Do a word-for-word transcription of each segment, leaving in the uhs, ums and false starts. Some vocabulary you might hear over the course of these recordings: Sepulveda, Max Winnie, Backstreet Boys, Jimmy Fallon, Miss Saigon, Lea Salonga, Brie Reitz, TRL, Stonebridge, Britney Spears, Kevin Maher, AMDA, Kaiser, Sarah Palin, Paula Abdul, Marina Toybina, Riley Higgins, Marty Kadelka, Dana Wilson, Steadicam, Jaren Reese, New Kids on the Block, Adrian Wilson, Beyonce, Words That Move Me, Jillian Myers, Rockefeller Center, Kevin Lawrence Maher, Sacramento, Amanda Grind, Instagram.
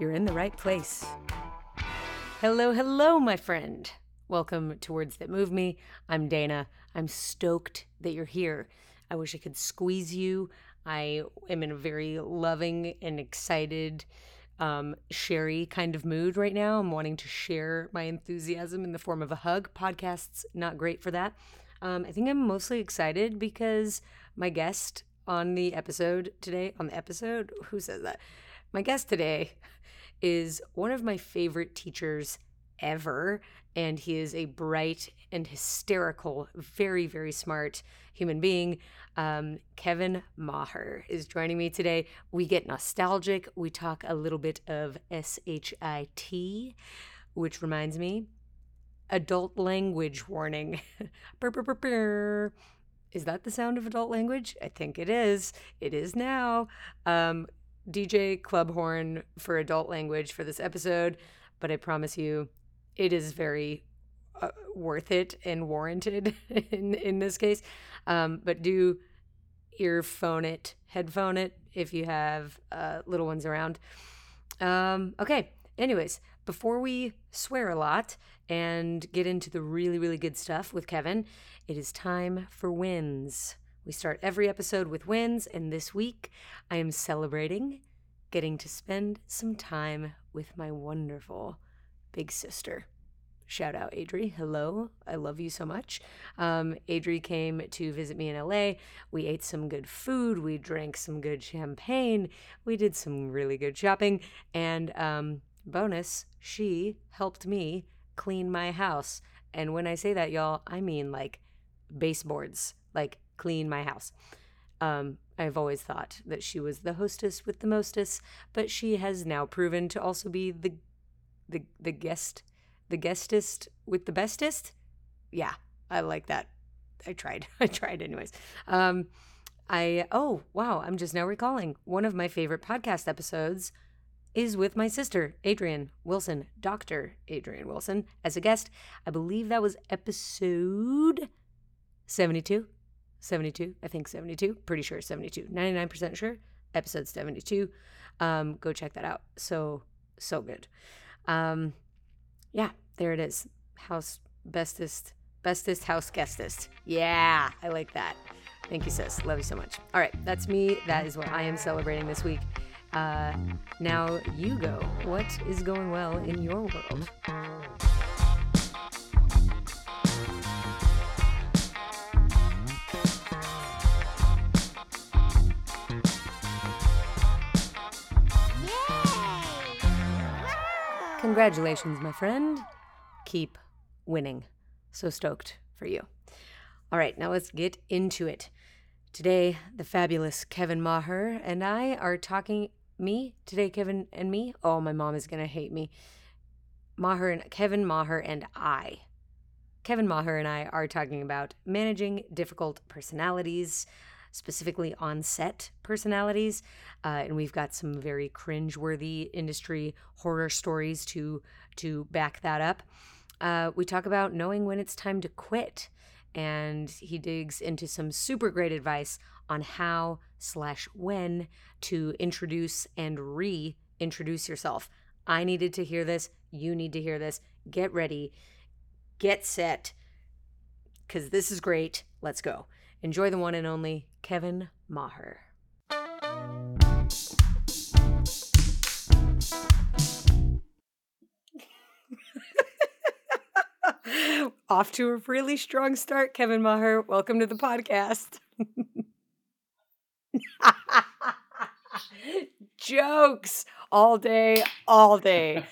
you're in the right place. Hello, hello, my friend. Welcome to Words That Move Me. I'm Dana. I'm stoked that you're here. I wish I could squeeze you. I am in a very loving and excited, um, sherry kind of mood right now. I'm wanting to share my enthusiasm in the form of a hug. Podcasts, not great for that. Um, I think I'm mostly excited because my guest on the episode today, on the episode, who says that? My guest today is one of my favorite teachers ever, and he is a bright and hysterical, very, very smart human being. Um, Kevin Maher is joining me today. We get nostalgic. We talk a little bit of S H I T, which reminds me, adult language warning. burr, burr, burr, burr. Is that the sound of adult language? I think it is. It is now. Um, D J club horn for adult language for this episode, but I promise you it is very uh, worth it and warranted in, in this case. Um, but do earphone it, headphone it if you have uh, little ones around. Um, okay, anyways, before we swear a lot and get into the really, really good stuff with Kevin, it is time for wins. We start every episode with wins, and this week I am celebrating getting to spend some time with my wonderful big sister. Shout out, Adri. Hello. I love you so much. Um, Adri came to visit me in L A. We ate some good food. We drank some good champagne. We did some really good shopping. And um, bonus, she helped me clean my house. And when I say that, y'all, I mean like baseboards, like clean my house. Um, I've always thought that she was the hostess with the mostess, but she has now proven to also be the the the guest, the guestest with the bestest. Yeah, I like that. I tried. I tried anyways. Um, I oh wow, I'm just now recalling one of my favorite podcast episodes is with my sister, Adrian Wilson, Doctor Adrian Wilson, as a guest. I believe that was episode seventy-two. seventy-two, I think seventy-two, pretty sure seventy-two, ninety-nine percent sure, episode seventy-two. Um, go check that out. So, so good. Um, yeah, there it is. House bestest, bestest house guestest. Yeah, I like that. Thank you, sis. Love you so much. All right, that's me. That is what I am celebrating this week. Uh, now you go. What is going well in your world? Congratulations, my friend. Keep winning. So stoked for you. All right, now let's get into it. Today, the fabulous Kevin Maher and I are talking, me, today, Kevin and me. Oh, my mom is going to hate me. Maher and Kevin Maher and I. Kevin Maher and I are talking about managing difficult personalities, specifically on-set personalities, uh, and we've got some very cringeworthy industry horror stories to to back that up. Uh, we talk about knowing when it's time to quit, and he digs into some super great advice on how slash when to introduce and reintroduce yourself. I needed to hear this. You need to hear this. Get ready. Get set, because this is great. Let's go. Enjoy the one and only Kevin Maher. Off to a really strong start, Kevin Maher. Welcome to the podcast. Jokes all day, all day.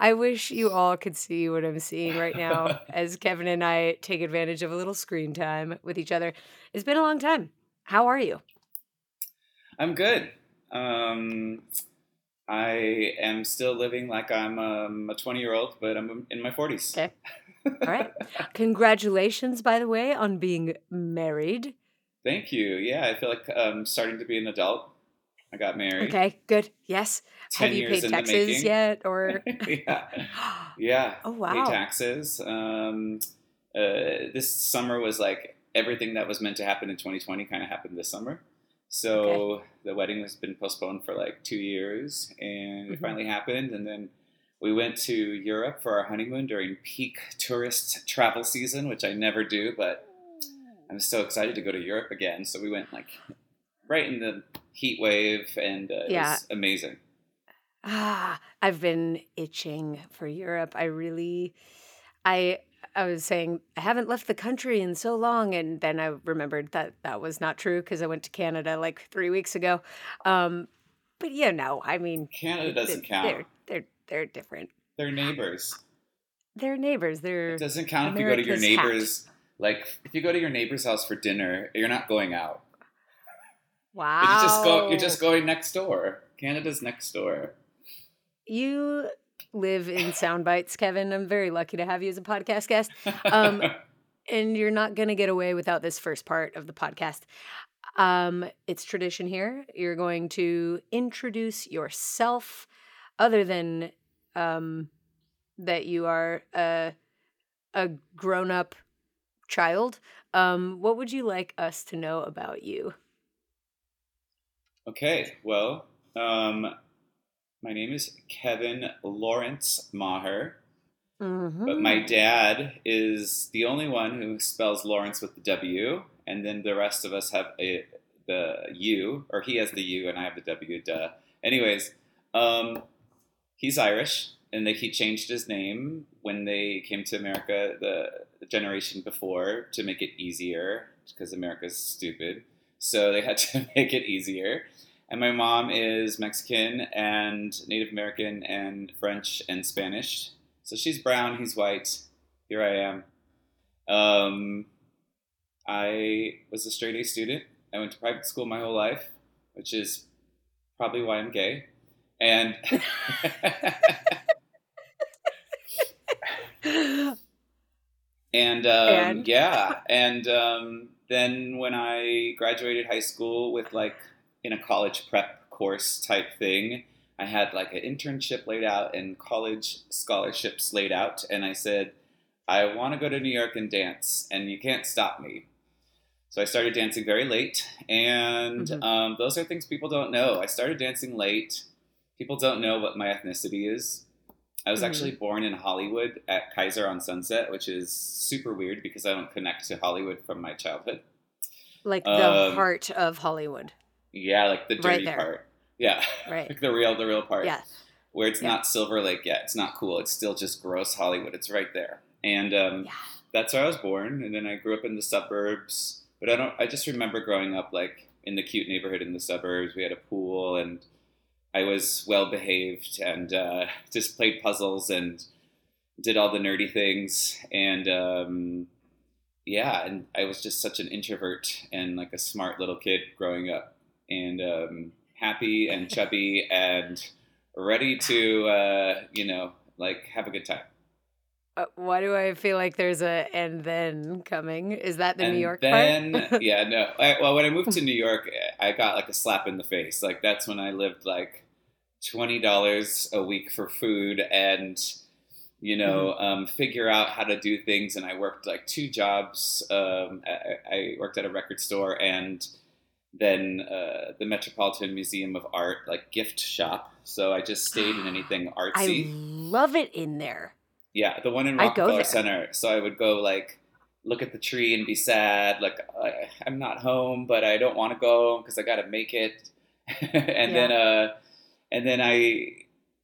I wish you all could see what I'm seeing right now as Kevin and I take advantage of a little screen time with each other. It's been a long time. How are you? I'm good. Um, I am still living like I'm um, a twenty-year-old, but I'm in my forties. Okay. All right. Congratulations, by the way, on being married. Thank you. Yeah, I feel like um, starting to be an adult. I got married. Okay, good. Yes. Have you paid taxes yet? Or yeah. Yeah. Oh, wow. Pay taxes. Um, uh, this summer was like everything that was meant to happen in twenty twenty kind of happened this summer. So okay. The wedding has been postponed for like two years and mm-hmm. It finally happened. And then we went to Europe for our honeymoon during peak tourist travel season, which I never do, but I'm so excited to go to Europe again. So we went like right in the heat wave and uh, yeah. It was amazing. Ah, I've been itching for Europe. I really, I... I was saying, I haven't left the country in so long. And then I remembered that that was not true because I went to Canada like three weeks ago. Um, but, you know, I mean. Canada doesn't they're, count. They're, they're they're different. They're neighbors. They're neighbors. They're It doesn't count America's if you go to your neighbor's. Hat. Like, if you go to your neighbor's house for dinner, you're not going out. Wow. You're just, go, you're just going next door. Canada's next door. You... live in sound bites, Kevin. I'm very lucky to have you as a podcast guest. Um, and you're not going to get away without this first part of the podcast. Um, it's tradition here. You're going to introduce yourself other than um, that you are a, a grown-up child. Um, what would you like us to know about you? Okay, well... Um... my name is Kevin Lawrence Maher, mm-hmm. but my dad is the only one who spells Lawrence with the W, and then the rest of us have a, the U, or he has the U and I have the W, duh. Anyways, um, he's Irish, and they, he changed his name when they came to America, the, the generation before, to make it easier, because America's stupid, so they had to make it easier. And my mom is Mexican and Native American and French and Spanish. So she's brown, he's white. Here I am. Um, I was a straight A student. I went to private school my whole life, which is probably why I'm gay. And and, um, and yeah. And um, then when I graduated high school with like in a college prep course type thing, I had like an internship laid out and college scholarships laid out. And I said, I want to go to New York and dance and you can't stop me. So I started dancing very late. And mm-hmm. um, those are things people don't know. I started dancing late. People don't know what my ethnicity is. I was mm-hmm. actually born in Hollywood at Kaiser on Sunset, which is super weird because I don't connect to Hollywood from my childhood. Like the um, heart of Hollywood. Yeah, like the dirty right part. Yeah. Right. Like the real, the real part. Yeah. Where it's yeah. not Silver Lake yet. It's not cool. It's still just gross Hollywood. It's right there. And um, yeah. that's where I was born. And then I grew up in the suburbs. But I don't, I just remember growing up like in the cute neighborhood in the suburbs. We had a pool and I was well behaved and uh, just played puzzles and did all the nerdy things. And um, yeah, and I was just such an introvert and like a smart little kid growing up. And um, happy and chubby and ready to, uh, you know, like have a good time. Uh, why do I feel like there's a and then coming? Is that the and New York then, part? yeah, no. I, well, when I moved to New York, I got like a slap in the face. Like that's when I lived like twenty dollars a week for food and, you know, mm-hmm. um, figure out how to do things. And I worked like two jobs. Um, I, I worked at a record store and then uh, the Metropolitan Museum of Art, like gift shop. So I just stayed in anything artsy. I love it in there. Yeah, the one in Rockefeller Center. So I would go like look at the tree and be sad. Like I, I'm not home, but I don't want to go home because I got to make it. and yeah. then, uh, and then I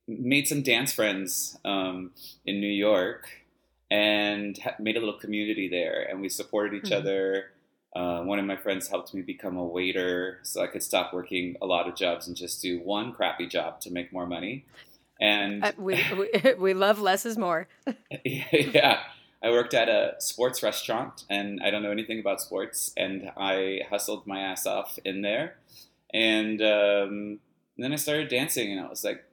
made some dance friends um, in New York and ha- made a little community there, and we supported each mm-hmm. other. Uh, one of my friends helped me become a waiter so I could stop working a lot of jobs and just do one crappy job to make more money. And uh, we, we we love less is more. yeah. I worked at a sports restaurant and I don't know anything about sports and I hustled my ass off in there. And, um, and then I started dancing and I was like,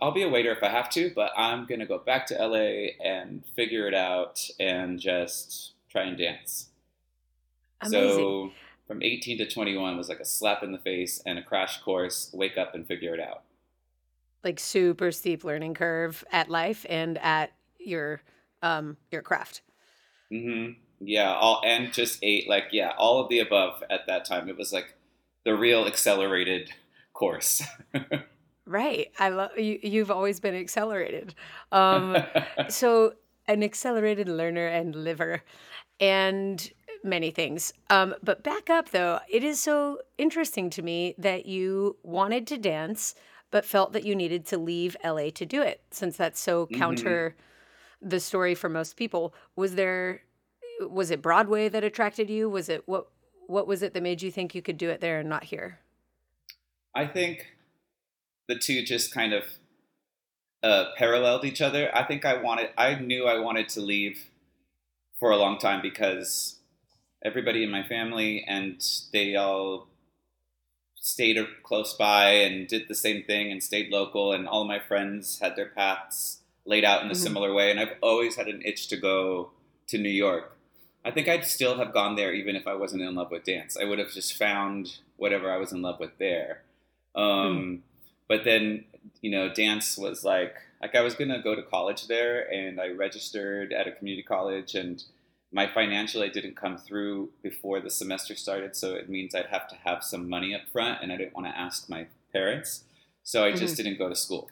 I'll be a waiter if I have to, but I'm going to go back to L A and figure it out and just try and dance. Amazing. So from eighteen to twenty-one was like a slap in the face and a crash course, wake up and figure it out. Like super steep learning curve at life and at your um, your craft. Mm-hmm. Yeah. All, and just eight, like, yeah, all of the above at that time. It was like the real accelerated course. Right. I love you. You've always been accelerated. Um, so an accelerated learner and liver and many things. Um, but back up, though, it is so interesting to me that you wanted to dance, but felt that you needed to leave L A to do it, since that's so counter mm-hmm. the story for most people. Was there, was it Broadway that attracted you? Was it, what, what was it that made you think you could do it there and not here? I think the two just kind of uh, paralleled each other. I think I wanted, I knew I wanted to leave for a long time because everybody in my family and they all stayed close by and did the same thing and stayed local. And all my friends had their paths laid out in a mm-hmm. similar way. And I've always had an itch to go to New York. I think I'd still have gone there even if I wasn't in love with dance. I would have just found whatever I was in love with there. Um, mm. But then, you know, dance was like, like I was going to go to college there and I registered at a community college and my financial aid didn't come through before the semester started. So it means I'd have to have some money up front and I didn't want to ask my parents. So I mm-hmm. just didn't go to school.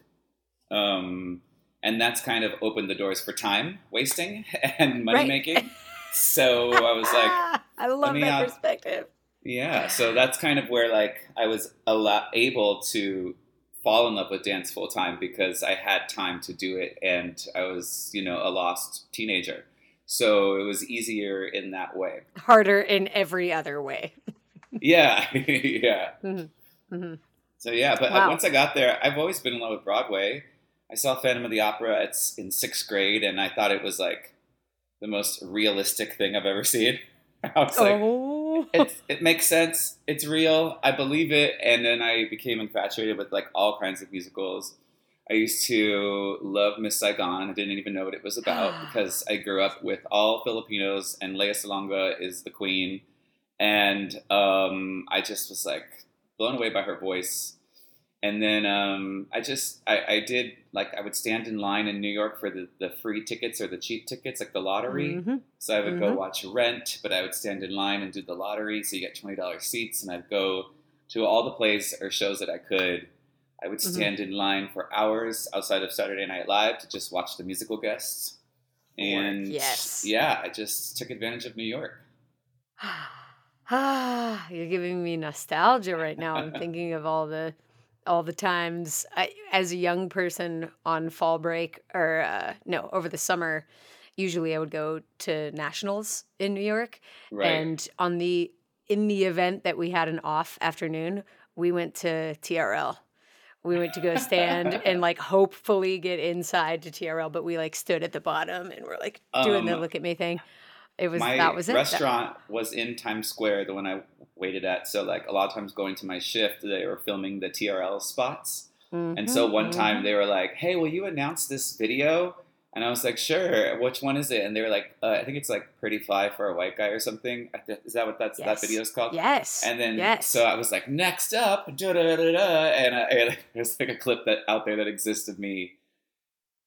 Um, and that's kind of opened the doors for time wasting and money right. making. So I was like, I love that out. perspective. Yeah. So that's kind of where like I was a lot able to fall in love with dance full time because I had time to do it and I was, you know, a lost teenager. So it was easier in that way. Harder in every other way. yeah. yeah. Mm-hmm. Mm-hmm. So yeah, but wow. once I got there, I've always been in love with Broadway. I saw Phantom of the Opera at, in sixth grade and I thought it was like the most realistic thing I've ever seen. I was like, oh. It's, it makes sense. It's real. I believe it. And then I became infatuated with like all kinds of musicals. I used to love Miss Saigon. I didn't even know what it was about because I grew up with all Filipinos and Lea Salonga is the queen. And um, I just was like blown away by her voice. And then um, I just, I, I did, like, I would stand in line in New York for the, the free tickets or the cheap tickets, like the lottery. Mm-hmm. So I would mm-hmm. go watch Rent, but I would stand in line and do the lottery. So you get twenty dollars seats. And I'd go to all the plays or shows that I could. I would stand mm-hmm. in line for hours outside of Saturday Night Live to just watch the musical guests. And yes. yeah, I just took advantage of New York. Ah, you're giving me nostalgia right now. I'm thinking of all the... all the times I, as a young person on fall break or uh, no, over the summer, usually I would go to nationals in New York. Right. And on the, in the event that we had an off afternoon, we went to T R L. We went to go stand and like, hopefully get inside to T R L, but we like stood at the bottom and we're like doing um, the look at me thing. It was, my that was it. Restaurant was in Times Square, the one I waited at. So like a lot of times going to my shift, they were filming the T R L spots. Mm-hmm. And so one time they were like, hey, will you announce this video? And I was like, sure. Which one is it? And they were like, uh, I think it's like Pretty Fly for a White Guy or something. Is that what that's, yes. that video is called? Yes. And then, yes. so I was like, next up, da da da da. And, I, and there's like a clip that out there that exists of me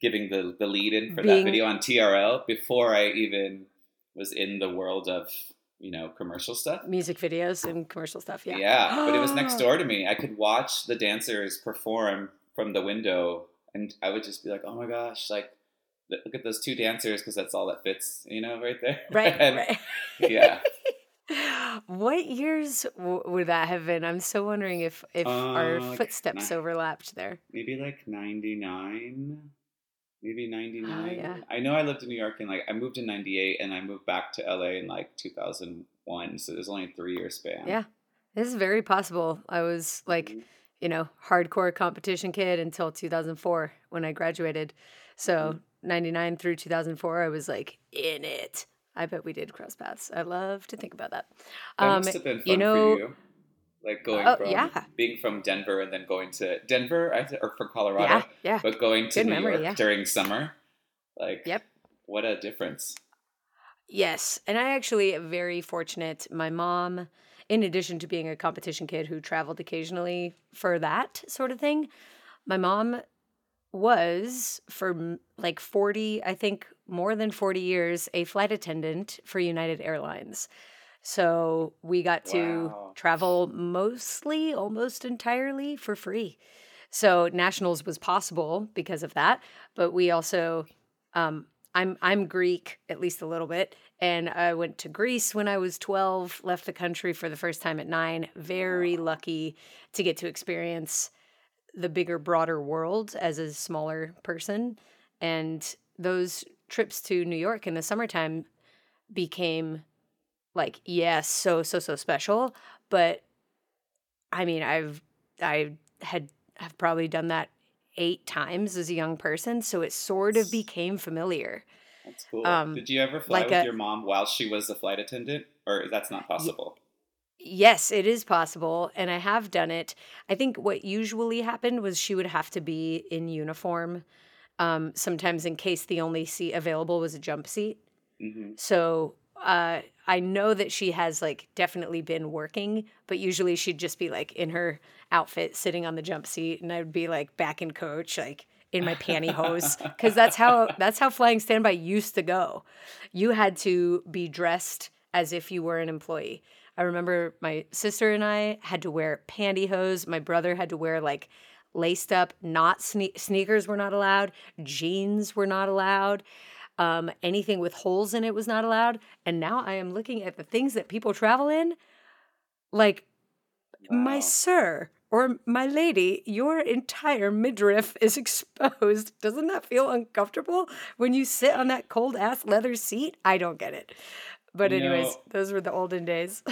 giving the, the lead in for Being... that video on T R L before I even was in the world of, you know, commercial stuff. Music videos and commercial stuff, yeah. Yeah, but it was next door to me. I could watch the dancers perform from the window, and I would just be like, oh my gosh, like, look at those two dancers, because that's all that fits, you know, right there. Right, and, right. Yeah. What years w- would that have been? I'm so wondering if, if uh, our like footsteps ni- overlapped there. Maybe like ninety-nine? Maybe ninety-nine. Oh, yeah. I know I lived in New York and like I moved in ninety-eight and I moved back to L A in like two thousand one. So there's only a three year span. Yeah. This is very possible. I was like, mm-hmm. you know, hardcore competition kid until two thousand four when I graduated. So mm-hmm. ninety-nine through two thousand four, I was like in it. I bet we did cross paths. I love to think about that. That um, must have been fun you know, for you. Like going oh, from yeah. being from Denver and then going to Denver I th- or from Colorado, yeah, yeah. but going to Good New memory, York yeah. during summer. Like, yep. what a difference. Yes. And I actually am very fortunate. My mom, in addition to being a competition kid who traveled occasionally for that sort of thing, my mom was for like forty, I think more than forty years, a flight attendant for United Airlines. So we got to wow. travel mostly, almost entirely for free. So nationals was possible because of that. But we also, um, I'm I'm Greek, at least a little bit. And I went to Greece when I was twelve, left the country for the first time at nine. Very wow. lucky to get to experience the bigger, broader world as a smaller person. And those trips to New York in the summertime became... Like, yes, so, so, so special. But, I mean, I've I had have probably done that eight times as a young person, so it sort of became familiar. That's cool. Um, Did you ever fly like with a, your mom while she was a flight attendant? Or that's not possible? Y- yes, it is possible, and I have done it. I think what usually happened was she would have to be in uniform, um, sometimes in case the only seat available was a jump seat. Mm-hmm. So... Uh, I know that she has like definitely been working, but usually she'd just be like in her outfit sitting on the jump seat, and I would be like back in coach, like in my pantyhose, because that's how that's how flying standby used to go. You had to be dressed as if you were an employee. I remember my sister and I had to wear pantyhose. My brother had to wear like laced up, not sne- sneakers were not allowed, jeans were not allowed. Um, anything with holes in it was not allowed. And now I am looking at the things that people travel in. Like, wow. my sir or my lady, your entire midriff is exposed. Doesn't that feel uncomfortable when you sit on that cold ass leather seat? I don't get it. But you anyways, know, those were the olden days.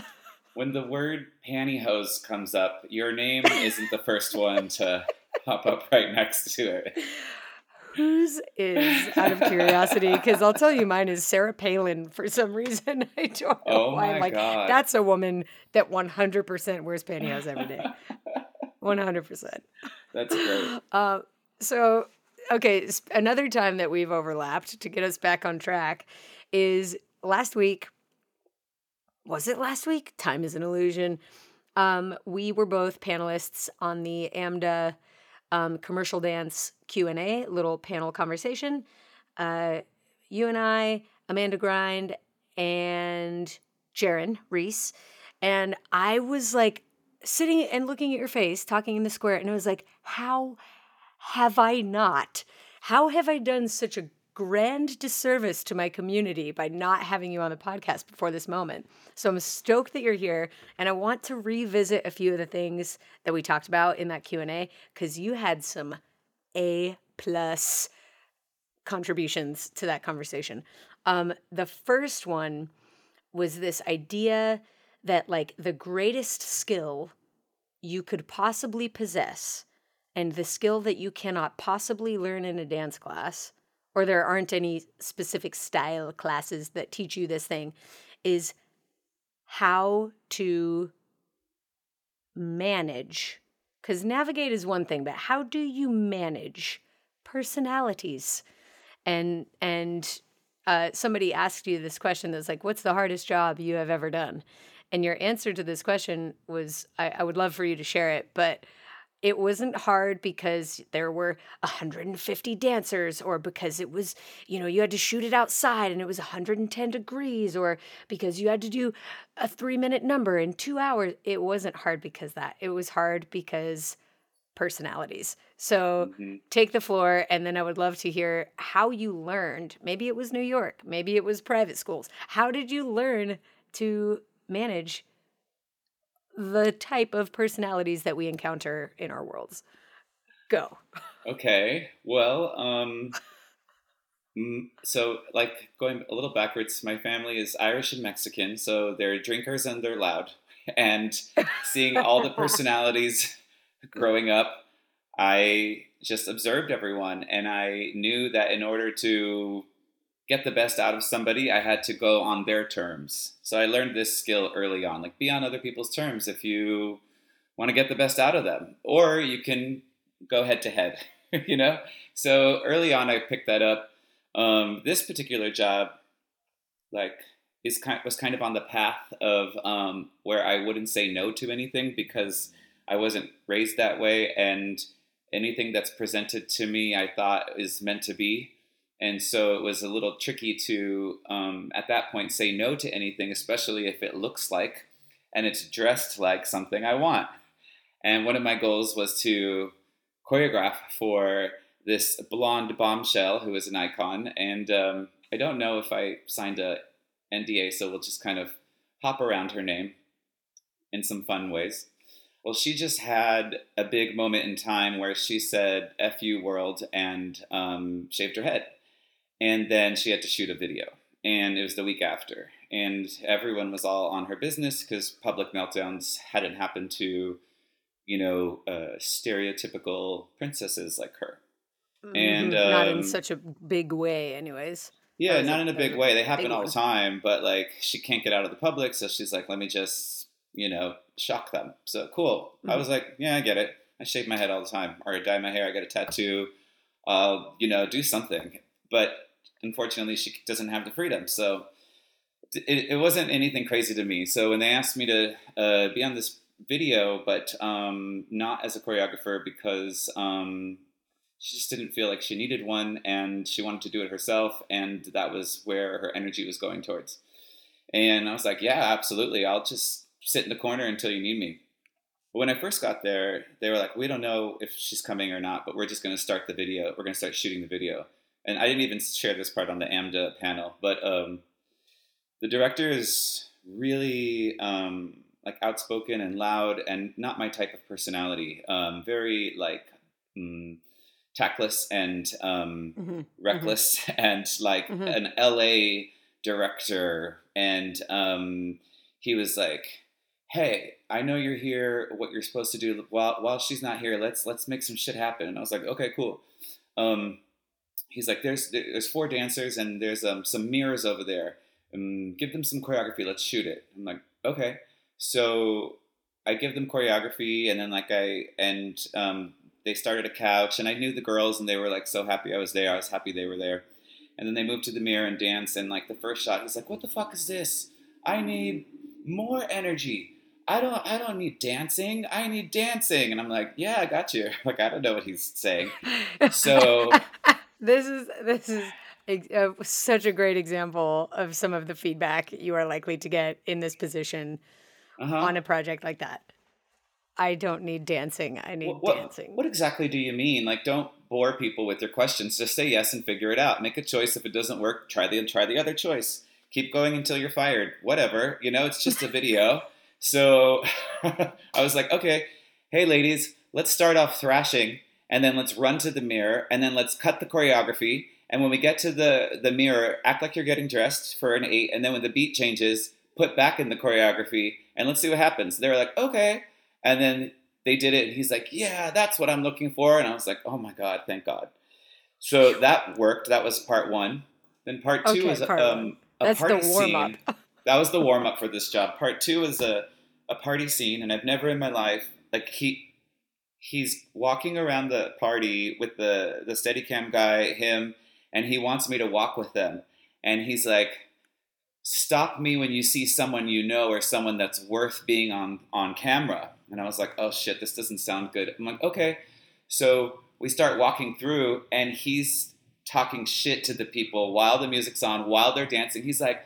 When the word pantyhose comes up, your name isn't the first one to pop up right next to it. Whose is, out of curiosity, because I'll tell you mine is Sarah Palin for some reason. I don't know oh why. My I'm like, God. That's a woman that one hundred percent wears pantyhose every day. one hundred percent. That's great. Uh, so, okay, another time that we've overlapped to get us back on track is last week. Was it last week? Time is an illusion. Um, we were both panelists on the A M D A Um, commercial dance Q and A, little panel conversation. Uh, you and I, Amanda Grind, and Jaren Reese. And I was like sitting and looking at your face, talking in the square, and I was like, how have I not? How have I done such a grand disservice to my community by not having you on the podcast before this moment? So I'm stoked that you're here, and I want to revisit a few of the things that we talked about in that Q and A, because you had some A-plus contributions to that conversation. Um, the first one was this idea that, like, the greatest skill you could possibly possess and the skill that you cannot possibly learn in a dance class, or there aren't any specific style classes that teach you this thing, is how to manage. Because navigate is one thing, but how do you manage personalities? And and uh, somebody asked you this question that's like, what's the hardest job you have ever done? And your answer to this question was, I, I would love for you to share it, but... It wasn't hard because there were one hundred fifty dancers, or because it was, you know, you had to shoot it outside and it was one hundred ten degrees, or because you had to do a three minute number in two hours. It wasn't hard because that. It was hard because personalities. So mm-hmm. take the floor, and then I would love to hear how you learned. Maybe it was New York. Maybe it was private schools. How did you learn to manage the type of personalities that we encounter in our worlds? Go. Okay. Well, um, so like going a little backwards, my family is Irish and Mexican, so they're drinkers and they're loud. And seeing all the personalities growing up, I just observed everyone. And I knew that in order to get the best out of somebody, I had to go on their terms. So I learned this skill early on, like be on other people's terms. If you want to get the best out of them, or you can go head to head, you know? So early on, I picked that up. Um, this particular job, like, is kind was kind of on the path of um, where I wouldn't say no to anything because I wasn't raised that way, and anything that's presented to me, I thought is meant to be. And so it was a little tricky to, um, at that point, say no to anything, especially if it looks like and it's dressed like something I want. And one of my goals was to choreograph for this blonde bombshell who is an icon. And um, I don't know if I signed a N D A, so we'll just kind of hop around her name in some fun ways. Well, she just had a big moment in time where she said, F you world, and um, shaved her head. And then she had to shoot a video. And it was the week after. And everyone was all on her business because public meltdowns hadn't happened to, you know, uh, stereotypical princesses like her. Mm-hmm. And um, not in such a big way anyways. Yeah, not in a big way. They happen all the time. But, like, she can't get out of the public. So she's like, let me just, you know, shock them. So cool. Mm-hmm. I was like, yeah, I get it. I shave my head all the time, or I dye my hair. I get a tattoo. I'll, you know, do something. But unfortunately, she doesn't have the freedom. So it, it wasn't anything crazy to me. So when they asked me to uh, be on this video, but um, not as a choreographer because um, she just didn't feel like she needed one, and she wanted to do it herself. And that was where her energy was going towards. And I was like, yeah, absolutely. I'll just sit in the corner until you need me. But when I first got there, they were like, we don't know if she's coming or not, but we're just going to start the video. We're going to start shooting the video. And I didn't even share this part on the A M D A panel, but um, the director is really um, like outspoken and loud and not my type of personality. Um, very like um, tactless and um, mm-hmm. reckless mm-hmm. and like mm-hmm. an L A director. And um, he was like, hey, I know you're here, what you're supposed to do. While while she's not here, let's let's make some shit happen. And I was like, okay, cool. Um, he's like, there's there's four dancers and there's um, some mirrors over there. Um, give them some choreography. Let's shoot it. I'm like, okay. So I give them choreography, and then like I and um, they started a couch, and I knew the girls, and they were like so happy I was there. I was happy they were there. And then they moved to the mirror and danced. And like the first shot, he's like, what the fuck is this? I need more energy. I don't I don't need dancing. I need dancing. And I'm like, yeah, I got you. Like, I don't know what he's saying. So this is this is a, a, such a great example of some of the feedback you are likely to get in this position uh-huh. on a project like that. I don't need dancing. I need what, what, dancing. What exactly do you mean? Like, don't bore people with your questions. Just say yes and figure it out. Make a choice. If it doesn't work, try the try the other choice. Keep going until you're fired. Whatever. You know, it's just a video. So I was like, okay, hey, ladies, let's start off thrashing, and then let's run to the mirror, and then let's cut the choreography. And when we get to the, the mirror, act like you're getting dressed for an eight. And then when the beat changes, put back in the choreography, and let's see what happens. They were like, okay. And then they did it. And he's like, yeah, that's what I'm looking for. And I was like, oh, my God, thank God. So that worked. That was part one. Then part two okay, was part um, a party scene. That was the warm up for this job. Part two is a a party scene, and I've never in my life, like he, he's walking around the party with the, the Steadicam guy, him, and he wants me to walk with them. And he's like, stop me when you see someone you know or someone that's worth being on, on camera. And I was like, oh shit, this doesn't sound good. I'm like, okay. So we start walking through, and he's talking shit to the people while the music's on, while they're dancing. He's like,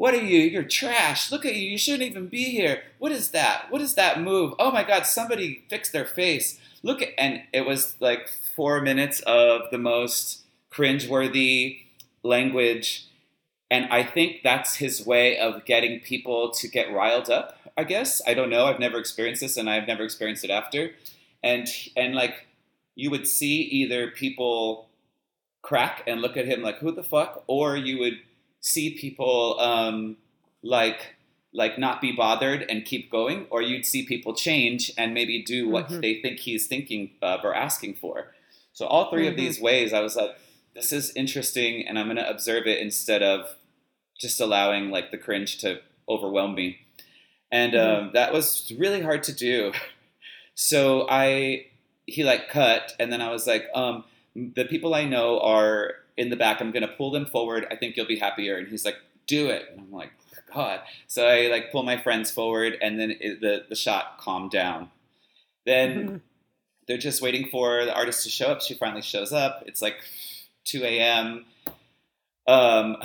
what are you? You're trash. Look at you. You shouldn't even be here. What is that? What is that move? Oh my God, somebody fix their face. Look at, and it was like four minutes of the most cringeworthy language. And I think that's his way of getting people to get riled up, I guess. I don't know. I've never experienced this, and I've never experienced it after. And, and like, you would see either people crack and look at him like, who the fuck? Or you would see people um, like like not be bothered and keep going, or you'd see people change and maybe do what mm-hmm. they think he's thinking of or asking for. So all three mm-hmm. of these ways, I was like, this is interesting, and I'm going to observe it instead of just allowing like the cringe to overwhelm me. And mm-hmm. um, that was really hard to do. So I, he like cut, and then I was like, um, the people I know are in the back. I'm going to pull them forward. I think you'll be happier. And he's like, do it. And I'm like, God. So I like pull my friends forward, and then it, the, the shot calmed down. Then mm-hmm. they're just waiting for the artist to show up. She finally shows up. It's like two a.m. Um,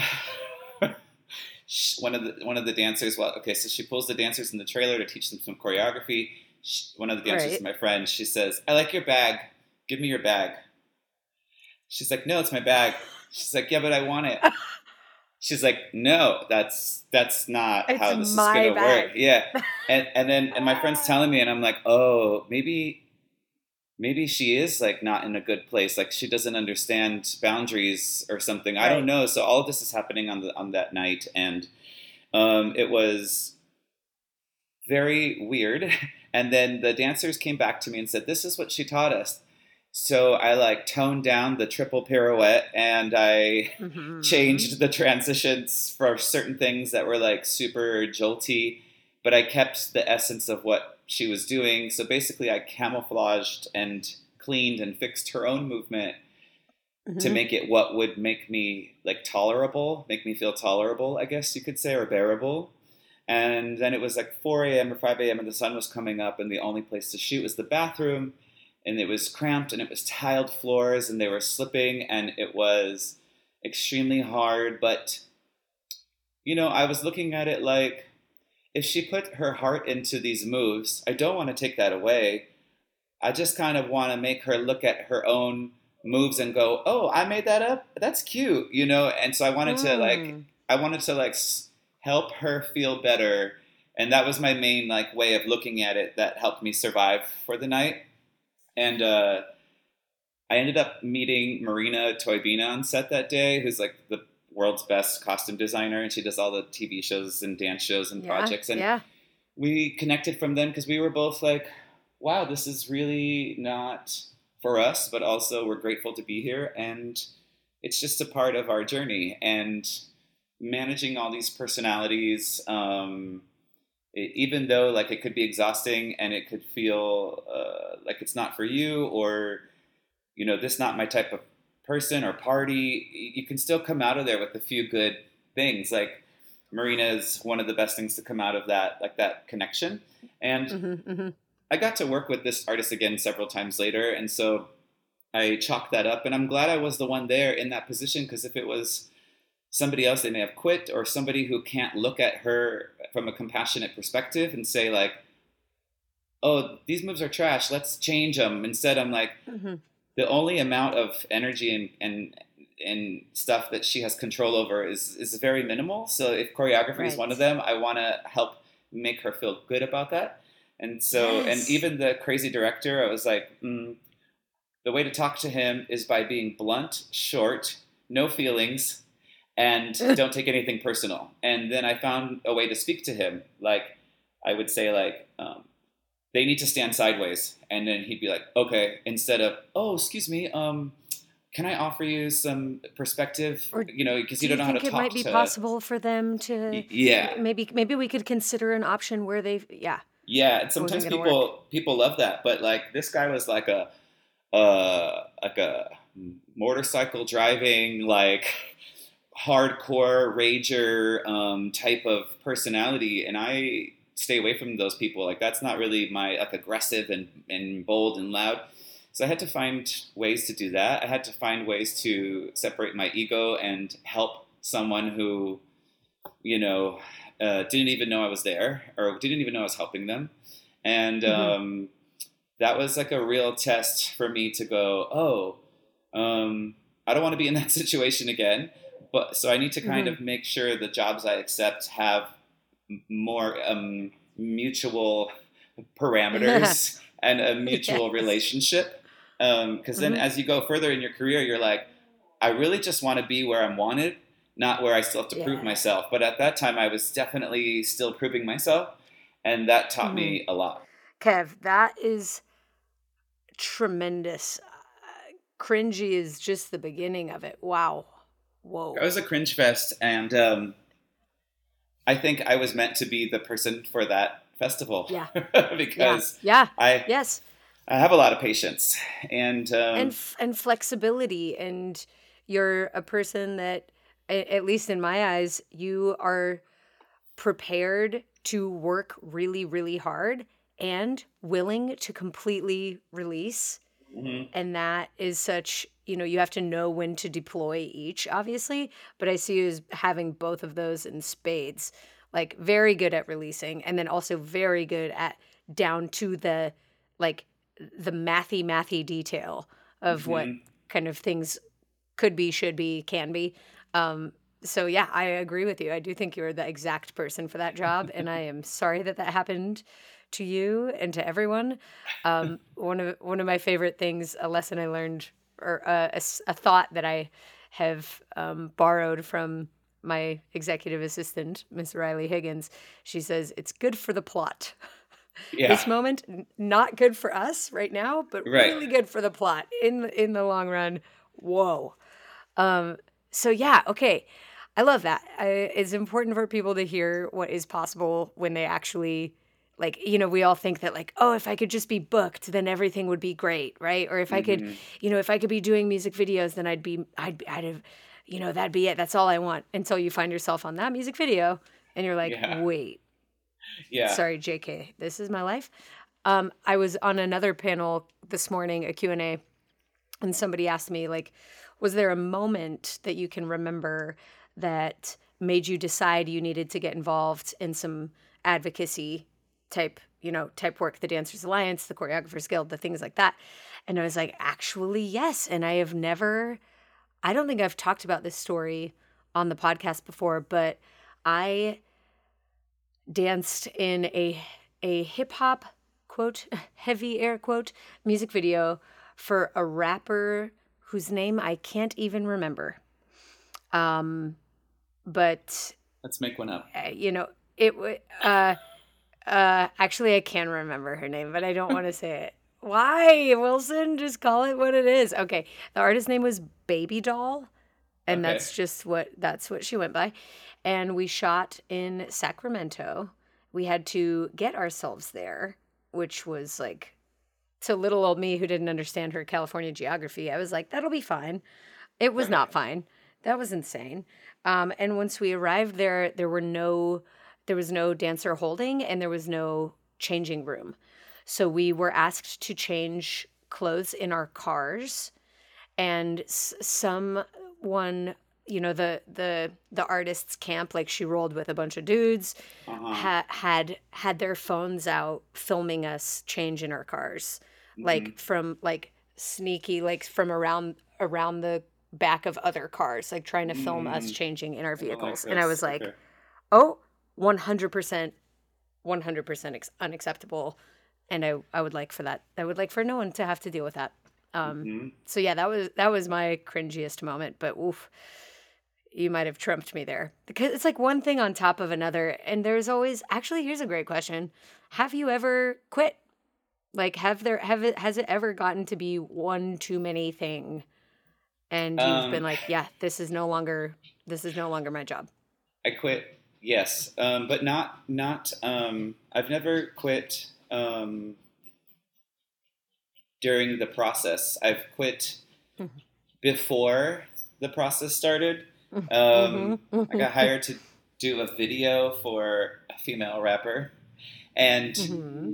one of the one of the dancers. Well, okay, so she pulls the dancers in the trailer to teach them some choreography. She, one of the dancers right. is my friend. She says, "I like your bag. Give me your bag." She's like, "No, it's my bag." She's like, "Yeah, but I want it." She's like, "No, that's that's not it's how this is gonna bag. Work." Yeah, and and then and my friend's telling me, and I'm like, "Oh, maybe." Maybe she is like not in a good place. Like she doesn't understand boundaries or something. Right. I don't know. So all of this is happening on the, on that night. And, um, it was very weird. And then the dancers came back to me and said, this is what she taught us. So I like toned down the triple pirouette, and I mm-hmm. changed the transitions for certain things that were like super jolty, but I kept the essence of what she was doing. So basically I camouflaged and cleaned and fixed her own movement mm-hmm. to make it what would make me like tolerable, make me feel tolerable, I guess you could say, or bearable. And then it was like four a.m. or five a.m. and the sun was coming up, and the only place to shoot was the bathroom, and it was cramped, and it was tiled floors, and they were slipping, and it was extremely hard. But, you know, I was looking at it like, if she put her heart into these moves, I don't want to take that away. I just kind of want to make her look at her own moves and go, oh, I made that up? That's cute, you know? And so I wanted mm. to like, I wanted to like help her feel better. And that was my main like way of looking at it that helped me survive for the night. And uh, I ended up meeting Marina Toybina on set that day, who's like the world's best costume designer, and she does all the T V shows and dance shows and yeah, projects, and yeah. we connected from then because we were both like, wow, this is really not for us, but also we're grateful to be here, and it's just a part of our journey, and managing all these personalities, um, it, even though like it could be exhausting and it could feel uh, like it's not for you, or you know, this not my type of person or party, you can still come out of there with a few good things. Like Marina is one of the best things to come out of that, like that connection. And mm-hmm, mm-hmm. I got to work with this artist again several times later. And so I chalked that up, and I'm glad I was the one there in that position. Cause if it was somebody else, they may have quit, or somebody who can't look at her from a compassionate perspective and say like, oh, these moves are trash, let's change them. Instead, I'm like, mm-hmm. the only amount of energy and, and and stuff that she has control over is, is very minimal. So if choreography right. is one of them, I want to help make her feel good about that. And so, yes. and even the crazy director, I was like, mm, the way to talk to him is by being blunt, short, no feelings, and don't take anything personal. And then I found a way to speak to him. Like, I would say like, um, they need to stand sideways. And then he'd be like, okay, instead of, oh, excuse me, um, can I offer you some perspective? Or, you know, because you do don't you know how to talk to... Do you think it might be possible for them to... Y- yeah. Maybe maybe we could consider an option where they... Yeah. Yeah, and sometimes people people love that. But, like, this guy was like a, uh, like a motorcycle driving, like, hardcore rager um, type of personality. And I... stay away from those people. Like that's not really my like aggressive and, and bold and loud. So I had to find ways to do that. I had to find ways to separate my ego and help someone who, you know, uh, didn't even know I was there or didn't even know I was helping them. And mm-hmm. um, that was like a real test for me to go, oh, um, I don't want to be in that situation again. But so I need to kind mm-hmm. of make sure the jobs I accept have more um, mutual parameters and a mutual yes. relationship. Um, cause then mm-hmm. as you go further in your career, you're like, I really just want to be where I'm wanted, not where I still have to yeah. prove myself. But at that time I was definitely still proving myself. And that taught mm-hmm. me a lot. Kev, that is tremendous. Uh, cringy is just the beginning of it. Wow. Whoa. That was a cringe fest. And, um, I think I was meant to be the person for that festival. Yeah. Because yeah. Yeah. I yes. I have a lot of patience and um, and f- and flexibility, and you're a person that, at least in my eyes, you are prepared to work really, really hard and willing to completely release. Mm-hmm. And that is such, you know, you have to know when to deploy each, obviously, but I see you as having both of those in spades, like very good at releasing and then also very good at down to the, like the mathy, mathy detail of mm-hmm. what kind of things could be, should be, can be. Um, so yeah, I agree with you. I do think you're the exact person for that job. And I am sorry that that happened to you and to everyone. Um, one of one of my favorite things, a lesson I learned, or a, a, a thought that I have um, borrowed from my executive assistant, Miss Riley Higgins. She says, it's good for the plot. Yeah. This moment, not good for us right now, but right. really good for the plot in, in the long run. Whoa. Um, so yeah, okay. I love that. I, it's important for people to hear what is possible when they actually, like, you know, we all think that like, oh, if I could just be booked, then everything would be great, right? Or if mm-hmm. I could, you know, if I could be doing music videos, then I'd be, I'd, I'd have, you know, that'd be it. That's all I want. Until you find yourself on that music video and you're like, yeah. wait. Yeah. Sorry, J K. This is my life. Um, I was on another panel this morning, a Q and A, and somebody asked me, like, was there a moment that you can remember that made you decide you needed to get involved in some advocacy type, you know, type work, the Dancers Alliance, the Choreographers Guild, the things like that? And I was like, actually, yes. And I have never, I don't think I've talked about this story on the podcast before, but I danced in a a hip-hop, quote, heavy air quote, music video for a rapper whose name I can't even remember. Um, but... Let's make one up. You know, it... Uh, uh, actually, I can remember her name, but I don't want to say it. Why, Wilson? Just call it what it is. Okay. The artist's name was Baby Doll, and okay. that's just what that's what she went by. And we shot in Sacramento. We had to get ourselves there, which was like... to little old me who didn't understand her California geography, I was like, that'll be fine. It was not fine. That was insane. Um, and once we arrived there, there were no, there was no dancer holding and there was no changing room. So we were asked to change clothes in our cars, and s- someone, you know, the, the, the artist's camp, like she rolled with a bunch of dudes, uh-huh. ha- had, had their phones out filming us change in our cars. Like mm-hmm. from like sneaky, like from around around the back of other cars, like trying to film mm-hmm. us changing in our vehicles. I and I was like, okay. oh, one hundred percent, one hundred percent unacceptable. And I, I would like for that. I would like for no one to have to deal with that. Um, mm-hmm. So yeah, that was that was my cringiest moment. But oof, you might have trumped me there. Because it's like one thing on top of another. And there's always, actually, here's a great question. Have you ever quit? Like, have there have it has it ever gotten to be one too many thing, and you've um, been like, yeah, this is no longer this is no longer my job. I quit, yes, um, but not not. Um, I've never quit um, during the process. I've quit mm-hmm. before the process started. Um, mm-hmm. Mm-hmm. I got hired to do a video for a female rapper, and. Mm-hmm.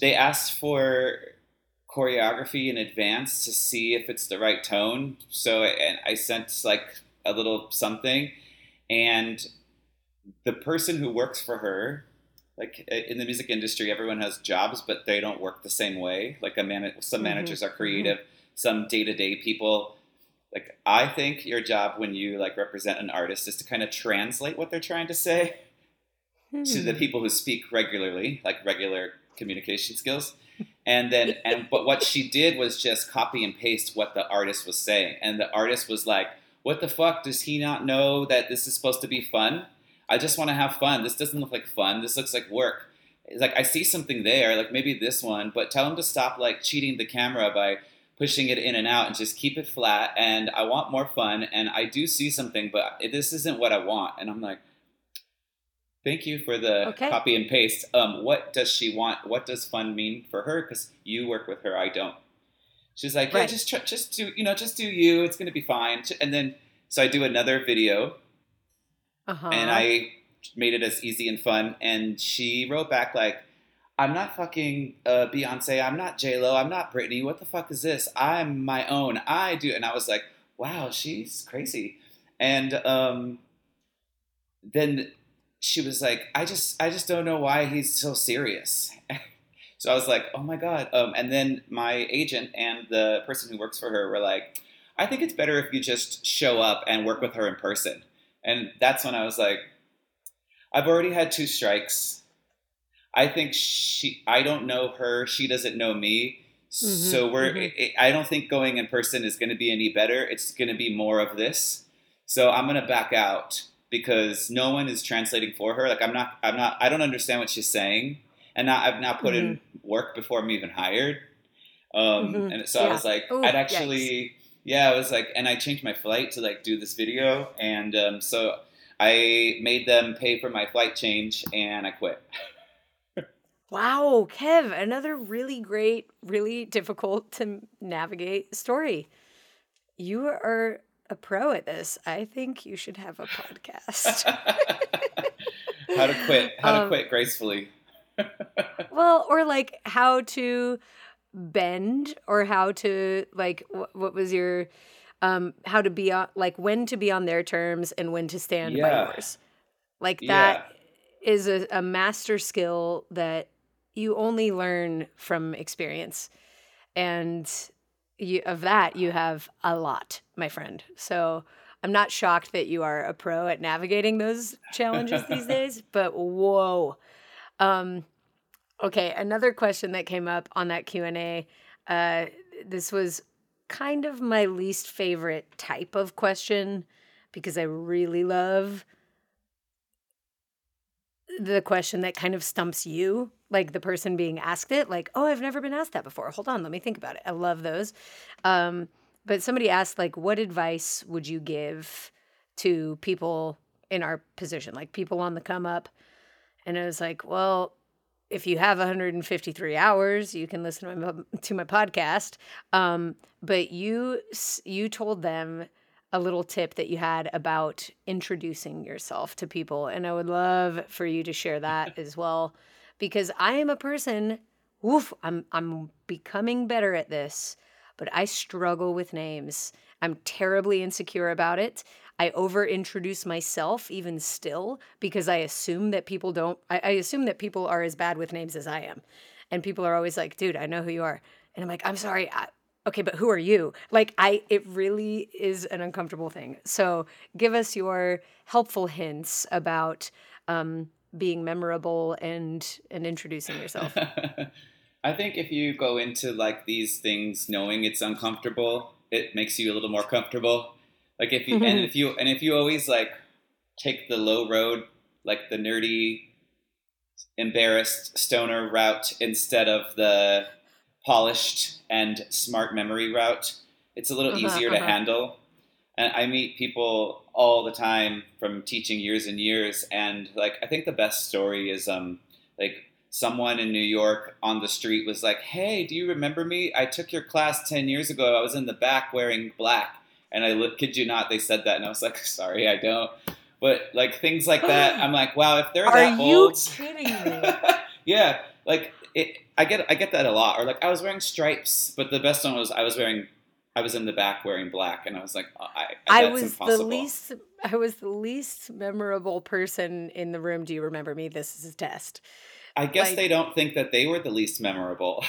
They asked for choreography in advance to see if it's the right tone. So and I sent like a little something, and the person who works for her, like in the music industry, everyone has jobs, but they don't work the same way. Like a man, some mm-hmm. managers are creative, mm-hmm. some day-to-day people. Like I think your job when you like represent an artist is to kind of translate what they're trying to say mm-hmm. to the people who speak regularly, like regular communication skills. And then, and but what she did was just copy and paste what the artist was saying. And the artist was like, what the fuck? Does he not know that this is supposed to be fun? I just want to have fun. This doesn't look like fun. This looks like work. It's like, I see something there, like maybe this one, but tell him to stop like cheating the camera by pushing it in and out and just keep it flat. And I want more fun. And I do see something, but this isn't what I want. And I'm like, Thank you for the okay. copy and paste. Um, what does she want? What does fun mean for her? Because you work with her, I don't. She's like, right. yeah, just try, just do, you know, just do you. It's gonna be fine. And then, so I do another video, uh-huh. and I made it as easy and fun. And she wrote back like, "I'm not fucking uh, Beyonce. I'm not J-Lo. I'm not Britney. What the fuck is this? I'm my own. I do." And I was like, "Wow, she's crazy." And um, then. She was like, I just, I just don't know why he's so serious. So I was like, oh my God. Um, and then my agent and the person who works for her were like, I think it's better if you just show up and work with her in person. And that's when I was like, I've already had two strikes. I think she, I don't know her. She doesn't know me. Mm-hmm, so we're, mm-hmm. it, I don't think going in person is going to be any better. It's going to be more of this. So I'm going to back out. Because no one is translating for her. Like I'm not, I'm not, I don't understand what she's saying. And now I've not put mm-hmm. in work before I'm even hired. Um, mm-hmm. And so yeah. I was like, Ooh, I'd actually, yikes. yeah, I was like, and I changed my flight to like do this video. And um, so I made them pay for my flight change and I quit. Wow, Kev, another really great, really difficult to navigate story. You are a pro at this. I think you should have a podcast. How to quit. How to um, quit gracefully. Well, or like how to bend or how to like, wh- what was your, um, how to be on, like when to be on their terms and when to stand yeah. by yours. Like that yeah. is a, a master skill that you only learn from experience. And You, of that, you have a lot, my friend. So I'm not shocked that you are a pro at navigating those challenges these days, but whoa. Um, okay, another question that came up on that Q and A. Uh, this was kind of my least favorite type of question because I really love the question that kind of stumps you. Like the person being asked it, like, oh, I've never been asked that before. Hold on, let me think about it. I love those. Um, but somebody asked, like, what advice would you give to people in our position, like people on the come up? And I was like, well, if you have one hundred fifty-three hours, you can listen to my, to my podcast. Um, but you you told them a little tip that you had about introducing yourself to people. And I would love for you to share that as well. Because I am a person, woof, I'm I'm becoming better at this, but I struggle with names. I'm terribly insecure about it. I over-introduce myself even still because I assume that people don't, I, I assume that people are as bad with names as I am. And people are always like, dude, I know who you are. And I'm like, I'm sorry, I, okay, but who are you? Like, I, it really is an uncomfortable thing. So give us your helpful hints about, um, being memorable and and introducing yourself. I think if you go into like these things knowing it's uncomfortable, it makes you a little more comfortable. Like if you mm-hmm. and if you and if you always like take the low road, like the nerdy, embarrassed stoner route instead of the polished and smart memory route, it's a little uh-huh, easier uh-huh. to handle. And I meet people all the time from teaching years and years. And like, I think the best story is um, like someone in New York on the street was like, hey, do you remember me? I took your class ten years ago. I was in the back wearing black. And I look, kid you not, they said that. And I was like, sorry, I don't. But like things like that, I'm like, wow, if they're that old. Are you kidding me? Yeah. Like it, I get, I get that a lot. Or like I was wearing stripes, but the best one was I was wearing I was in the back wearing black, and I was like, oh, I, I, that's I was impossible. the least, I was the least memorable person in the room. Do you remember me? This is a test. I guess like, they don't think that they were the least memorable.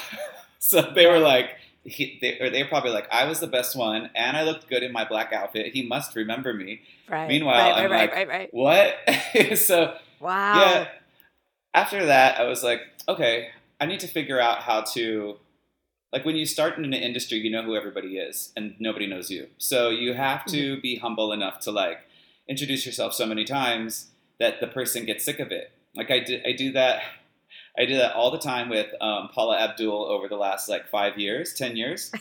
So they were like, he, they, or they were probably like, I was the best one, and I looked good in my black outfit. He must remember me. Right. Meanwhile, right, I'm right, like, right, right, right. What? So wow. Yeah, after that, I was like, okay, I need to figure out how to. Like when you start in an industry, you know who everybody is and nobody knows you. So you have to be humble enough to like introduce yourself so many times that the person gets sick of it. Like I do, I do that. I do that all the time with um, Paula Abdul over the last like five years, ten years.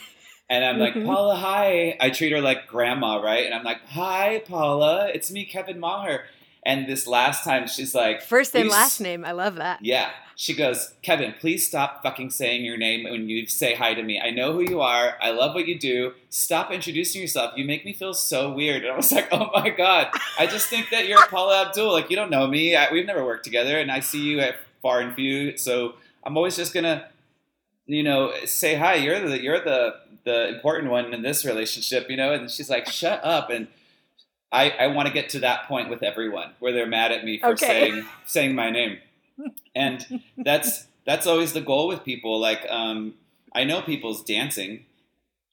And I'm like, Paula, hi. I treat her like grandma, right? And I'm like, hi, Paula. It's me, Kevin Maher. And this last time, she's like... First and last name. I love that. Yeah. She goes, Kevin, please stop fucking saying your name when you say hi to me. I know who you are. I love what you do. Stop introducing yourself. You make me feel so weird. And I was like, oh, my God. I just think that you're Paula Abdul. Like, you don't know me. I, we've never worked together. And I see you at Far and Few. So I'm always just going to, you know, say hi. You're the you're the the important one in this relationship, you know. And she's like, shut up. And... I, I want to get to that point with everyone where they're mad at me for okay. saying saying my name. And that's that's always the goal with people. Like, um, I know people's dancing.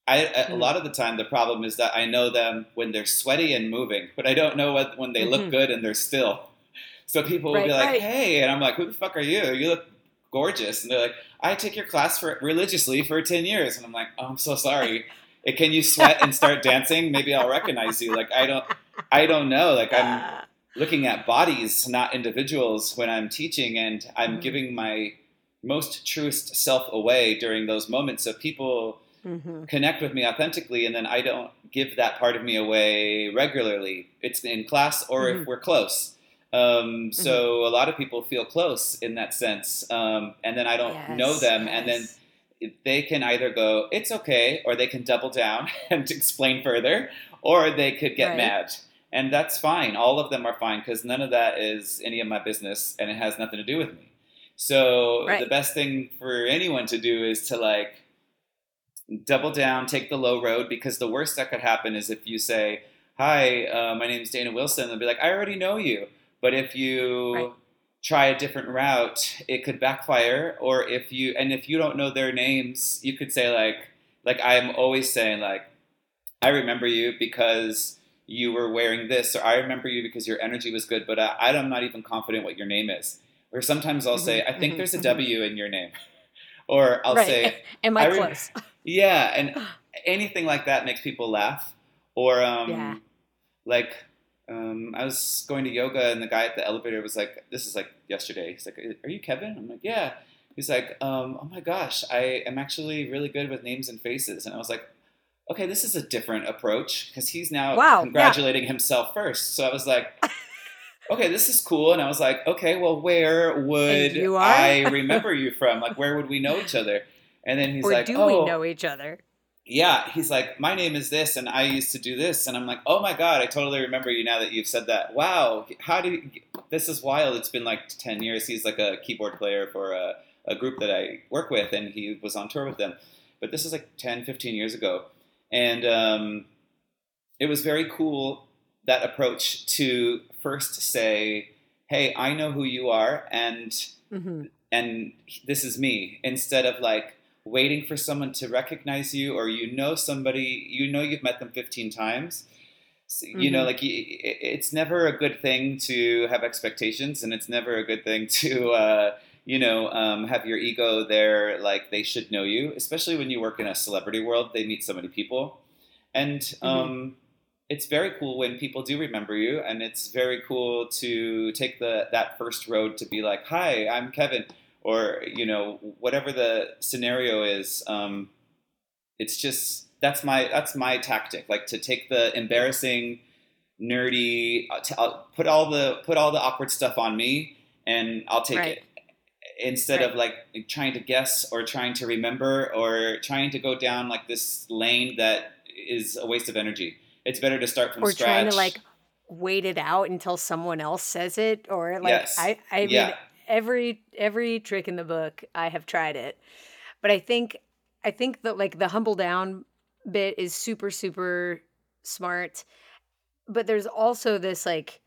I, mm-hmm. A lot of the time, the problem is that I know them when they're sweaty and moving, but I don't know what, when they mm-hmm. look good and they're still. So people will right, be like, right. hey, and I'm like, who the fuck are you? You look gorgeous. And they're like, I take your class for religiously for ten years. And I'm like, oh, I'm so sorry. Can you sweat and start dancing? Maybe I'll recognize you. Like, I don't, I don't know. Like, I'm looking at bodies, not individuals, when I'm teaching, and I'm mm-hmm. giving my most truest self away during those moments. So people mm-hmm. connect with me authentically, and then I don't give that part of me away regularly. It's in class or mm-hmm. if we're close. Um, so mm-hmm. a lot of people feel close in that sense. Um, and then I don't yes, know them. Yes. And then they can either go, it's okay, or they can double down and explain further, or they could get right. mad. And that's fine. All of them are fine, because none of that is any of my business, and it has nothing to do with me. So right. the best thing for anyone to do is to, like, double down, take the low road, because the worst that could happen is if you say, hi, uh, my name is Dana Wilson, they'll be like, I already know you. But if you... Right. try a different route, it could backfire. Or if you, and if you don't know their names, you could say like, like I'm always saying like, I remember you because you were wearing this, or I remember you because your energy was good, but I, I'm not even confident what your name is. Or sometimes I'll mm-hmm, say, I think mm-hmm, there's a mm-hmm. W in your name. Or I'll right. say, am I, I re- close? Yeah. And anything like that makes people laugh. Or um, yeah. like, Um, I was going to yoga, and the guy at the elevator was like, this is like yesterday. He's like, are you Kevin? I'm like, yeah. He's like, um, oh my gosh, I am actually really good with names and faces. And I was like, okay, this is a different approach, because he's now wow, congratulating yeah. himself first. So I was like, okay, this is cool. And I was like, okay, well, where would I remember you from? Like, where would we know each other? And then he's or like, do oh, we know each other? Yeah, he's like, my name is this, and I used to do this. And I'm like, oh my God, I totally remember you now that you've said that. Wow, how do you, this is wild. It's been like ten years. He's like a keyboard player for a, a group that I work with, and he was on tour with them. But this is like ten, fifteen years ago. And um, it was very cool, that approach, to first say, hey, I know who you are, and mm-hmm. and this is me, instead of like, waiting for someone to recognize you, or you know somebody, you know you've met them fifteen times. So, mm-hmm. You know, like, it's never a good thing to have expectations, and it's never a good thing to, uh, you know, um, have your ego there, like they should know you, especially when you work in a celebrity world, they meet so many people. And um, mm-hmm. it's very cool when people do remember you, and it's very cool to take the that first road to be like, hi, I'm Kevin. Or, you know, whatever the scenario is, um, it's just, that's my, that's my tactic, like to take the embarrassing, nerdy, to, I'll put all the, put all the awkward stuff on me, and I'll take right. it, instead right. of like trying to guess, or trying to remember, or trying to go down like this lane that is a waste of energy. It's better to start from or scratch. Or trying to like wait it out until someone else says it, or like, yes. I, I mean... Yeah. Every every trick in the book, I have tried it. But I think I think that like the humble down bit is super, super smart. But there's also this like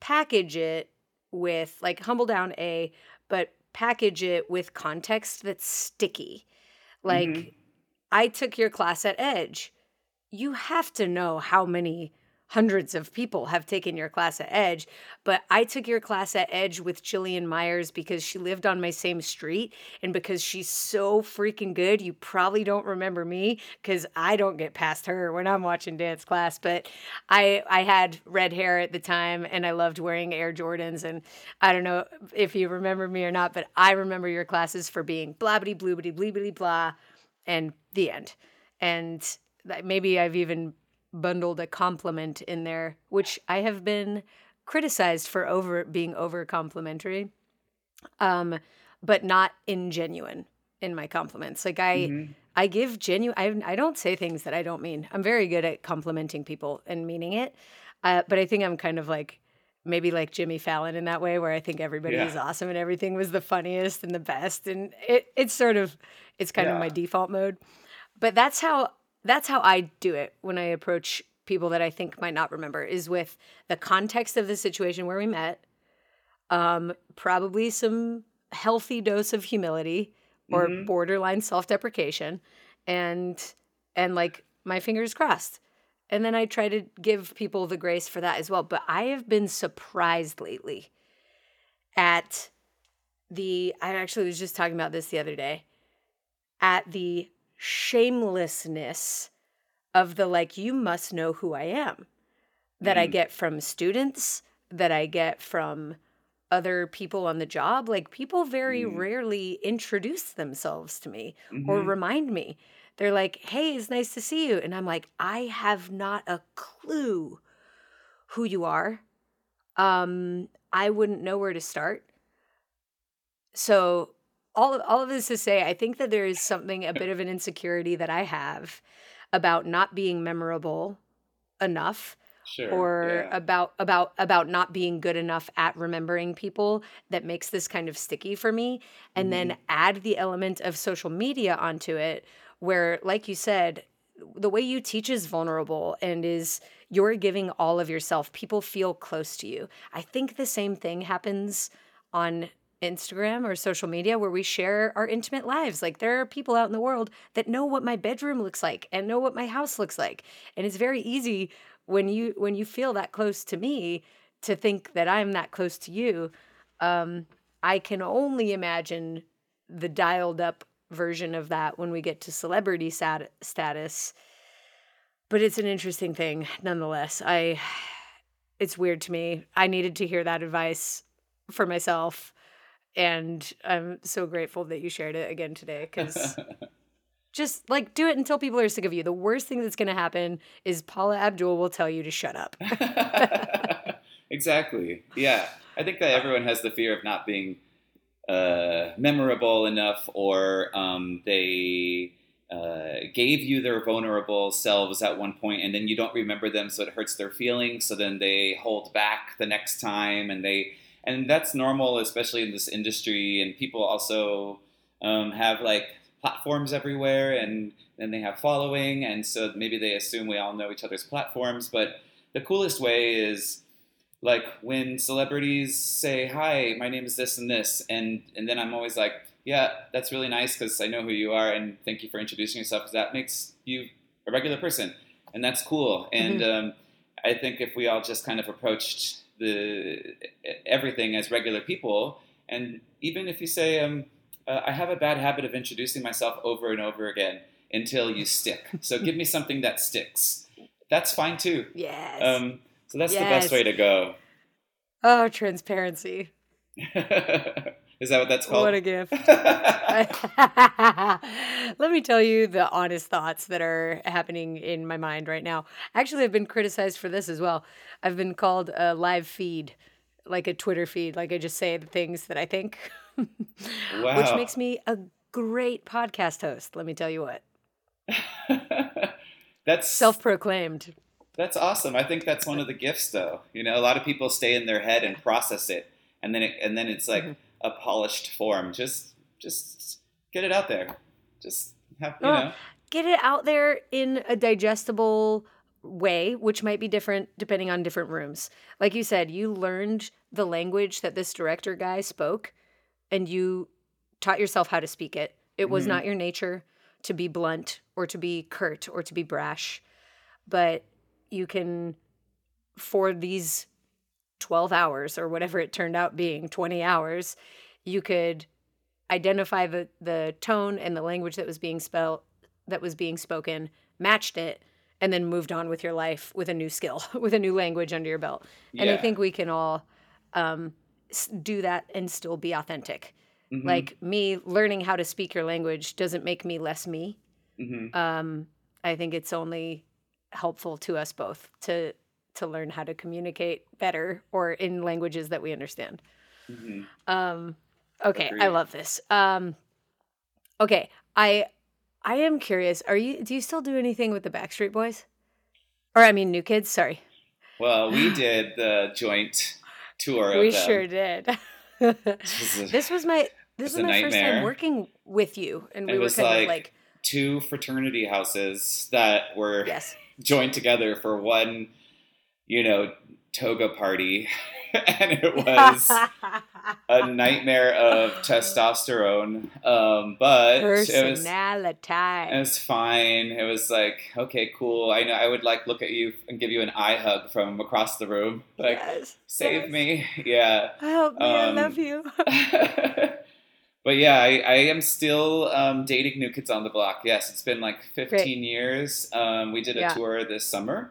package it with like humble down A, but package it with context that's sticky. Like mm-hmm. I took your class at Edge. You have to know how many hundreds of people have taken your class at Edge, but I took your class at Edge with Jillian Myers because she lived on my same street, and because she's so freaking good, you probably don't remember me because I don't get past her when I'm watching dance class. But I I had red hair at the time, and I loved wearing Air Jordans, and I don't know if you remember me or not, but I remember your classes for being blah-bitty-blue-bitty-blee-bitty-blah, and the end. And maybe I've even bundled a compliment in there, which I have been criticized for over being over complimentary, um, but not ingenuine in my compliments. Like I, mm-hmm. I give genuine. I, I don't say things that I don't mean. I'm very good at complimenting people and meaning it, uh, but I think I'm kind of like maybe like Jimmy Fallon in that way, where I think everybody yeah. is awesome and everything was the funniest and the best, and it it's sort of it's kind yeah. of my default mode. But that's how that's how I do it when I approach people that I think might not remember, is with the context of the situation where we met, um, probably some healthy dose of humility or mm-hmm. borderline self-deprecation, and and like my fingers crossed. And then I try to give people the grace for that as well. But I have been surprised lately at the, I actually was just talking about this the other day, at the shamelessness of the, like, you must know who I am, that mm. I get from students, that I get from other people on the job. Like, people very mm. rarely introduce themselves to me mm-hmm. or remind me. They're like, hey, it's nice to see you. And I'm like, I have not a clue who you are. Um, I wouldn't know where to start. So all, all of this to say, I think that there is something, a bit of an insecurity that I have about not being memorable enough sure, or yeah. about, about, about not being good enough at remembering people that makes this kind of sticky for me. And mm-hmm. then add the element of social media onto it, where, like you said, the way you teach is vulnerable and is you're giving all of yourself. People feel close to you. I think the same thing happens on Instagram or social media, where we share our intimate lives. Like, there are people out in the world that know what my bedroom looks like and know what my house looks like. And it's very easy when you when you feel that close to me to think that I'm that close to you. Um, I can only imagine the dialed up version of that when we get to celebrity sat- status, but it's an interesting thing nonetheless. I, it's weird to me. I needed to hear that advice for myself, and I'm so grateful that you shared it again today, because just like, do it until people are sick of you. The worst thing that's going to happen is Paula Abdul will tell you to shut up. Exactly. Yeah. I think that everyone has the fear of not being Uh, memorable enough, or um, they uh, gave you their vulnerable selves at one point and then you don't remember them, so it hurts their feelings, so then they hold back the next time, and they and that's normal, especially in this industry. And people also um, have like platforms everywhere, and then they have following, and so maybe they assume we all know each other's platforms. But the coolest way is, like, when celebrities say, hi, my name is this and this, and, and then I'm always like, yeah, that's really nice, because I know who you are, and thank you for introducing yourself, because that makes you a regular person, and that's cool. And mm-hmm. um, I think if we all just kind of approached the everything as regular people, and even if you say, um, uh, I have a bad habit of introducing myself over and over again until you stick, so give me something that sticks. That's fine, too. Yes. Um, So that's yes. the best way to go. Oh, transparency. Is that what that's called? What a gift. Let me tell you the honest thoughts that are happening in my mind right now. Actually, I've been criticized for this as well. I've been called a live feed, like a Twitter feed. Like, I just say the things that I think, wow. which makes me a great podcast host. Let me tell you what. That's self-proclaimed. That's awesome. I think that's one of the gifts, though. You know, a lot of people stay in their head and process it, and then it, and then it's like mm-hmm. a polished form. Just, just get it out there. Just have, you well, know, get it out there in a digestible way, which might be different depending on different rooms. Like you said, you learned the language that this director guy spoke, and you taught yourself how to speak it. It was mm-hmm. not your nature to be blunt or to be curt or to be brash, but you can, for these twelve hours or whatever it turned out being, twenty hours, you could identify the, the tone and the language that was being spelled, that was being spoken, matched it, and then moved on with your life with a new skill, with a new language under your belt. Yeah. And I think we can all um, do that and still be authentic. Mm-hmm. Like, me learning how to speak your language doesn't make me less me. Mm-hmm. Um, I think it's only helpful to us both to to learn how to communicate better or in languages that we understand. Mm-hmm. Um, okay. Agreed. I love this. Um, okay. I, I am curious. Are you, do you still do anything with the Backstreet Boys? Or I mean, New Kids, sorry. Well, we did the joint tour of we them. Sure did. This was my, this was my nightmare. First time working with you. And we it were kind like, of like two fraternity houses that were yes. joined together for one, you know, toga party. And it was a nightmare of testosterone. Um, but personality. It was, it was fine. It was like, okay, cool. I know I would like look at you and give you an eye hug from across the room. Like, yes. save yes. me. Yeah. Help me. Um, I love you. But yeah, I, I am still um, dating New Kids on the Block. Yes, it's been like fifteen Great. years. Um, we did a yeah. tour this summer.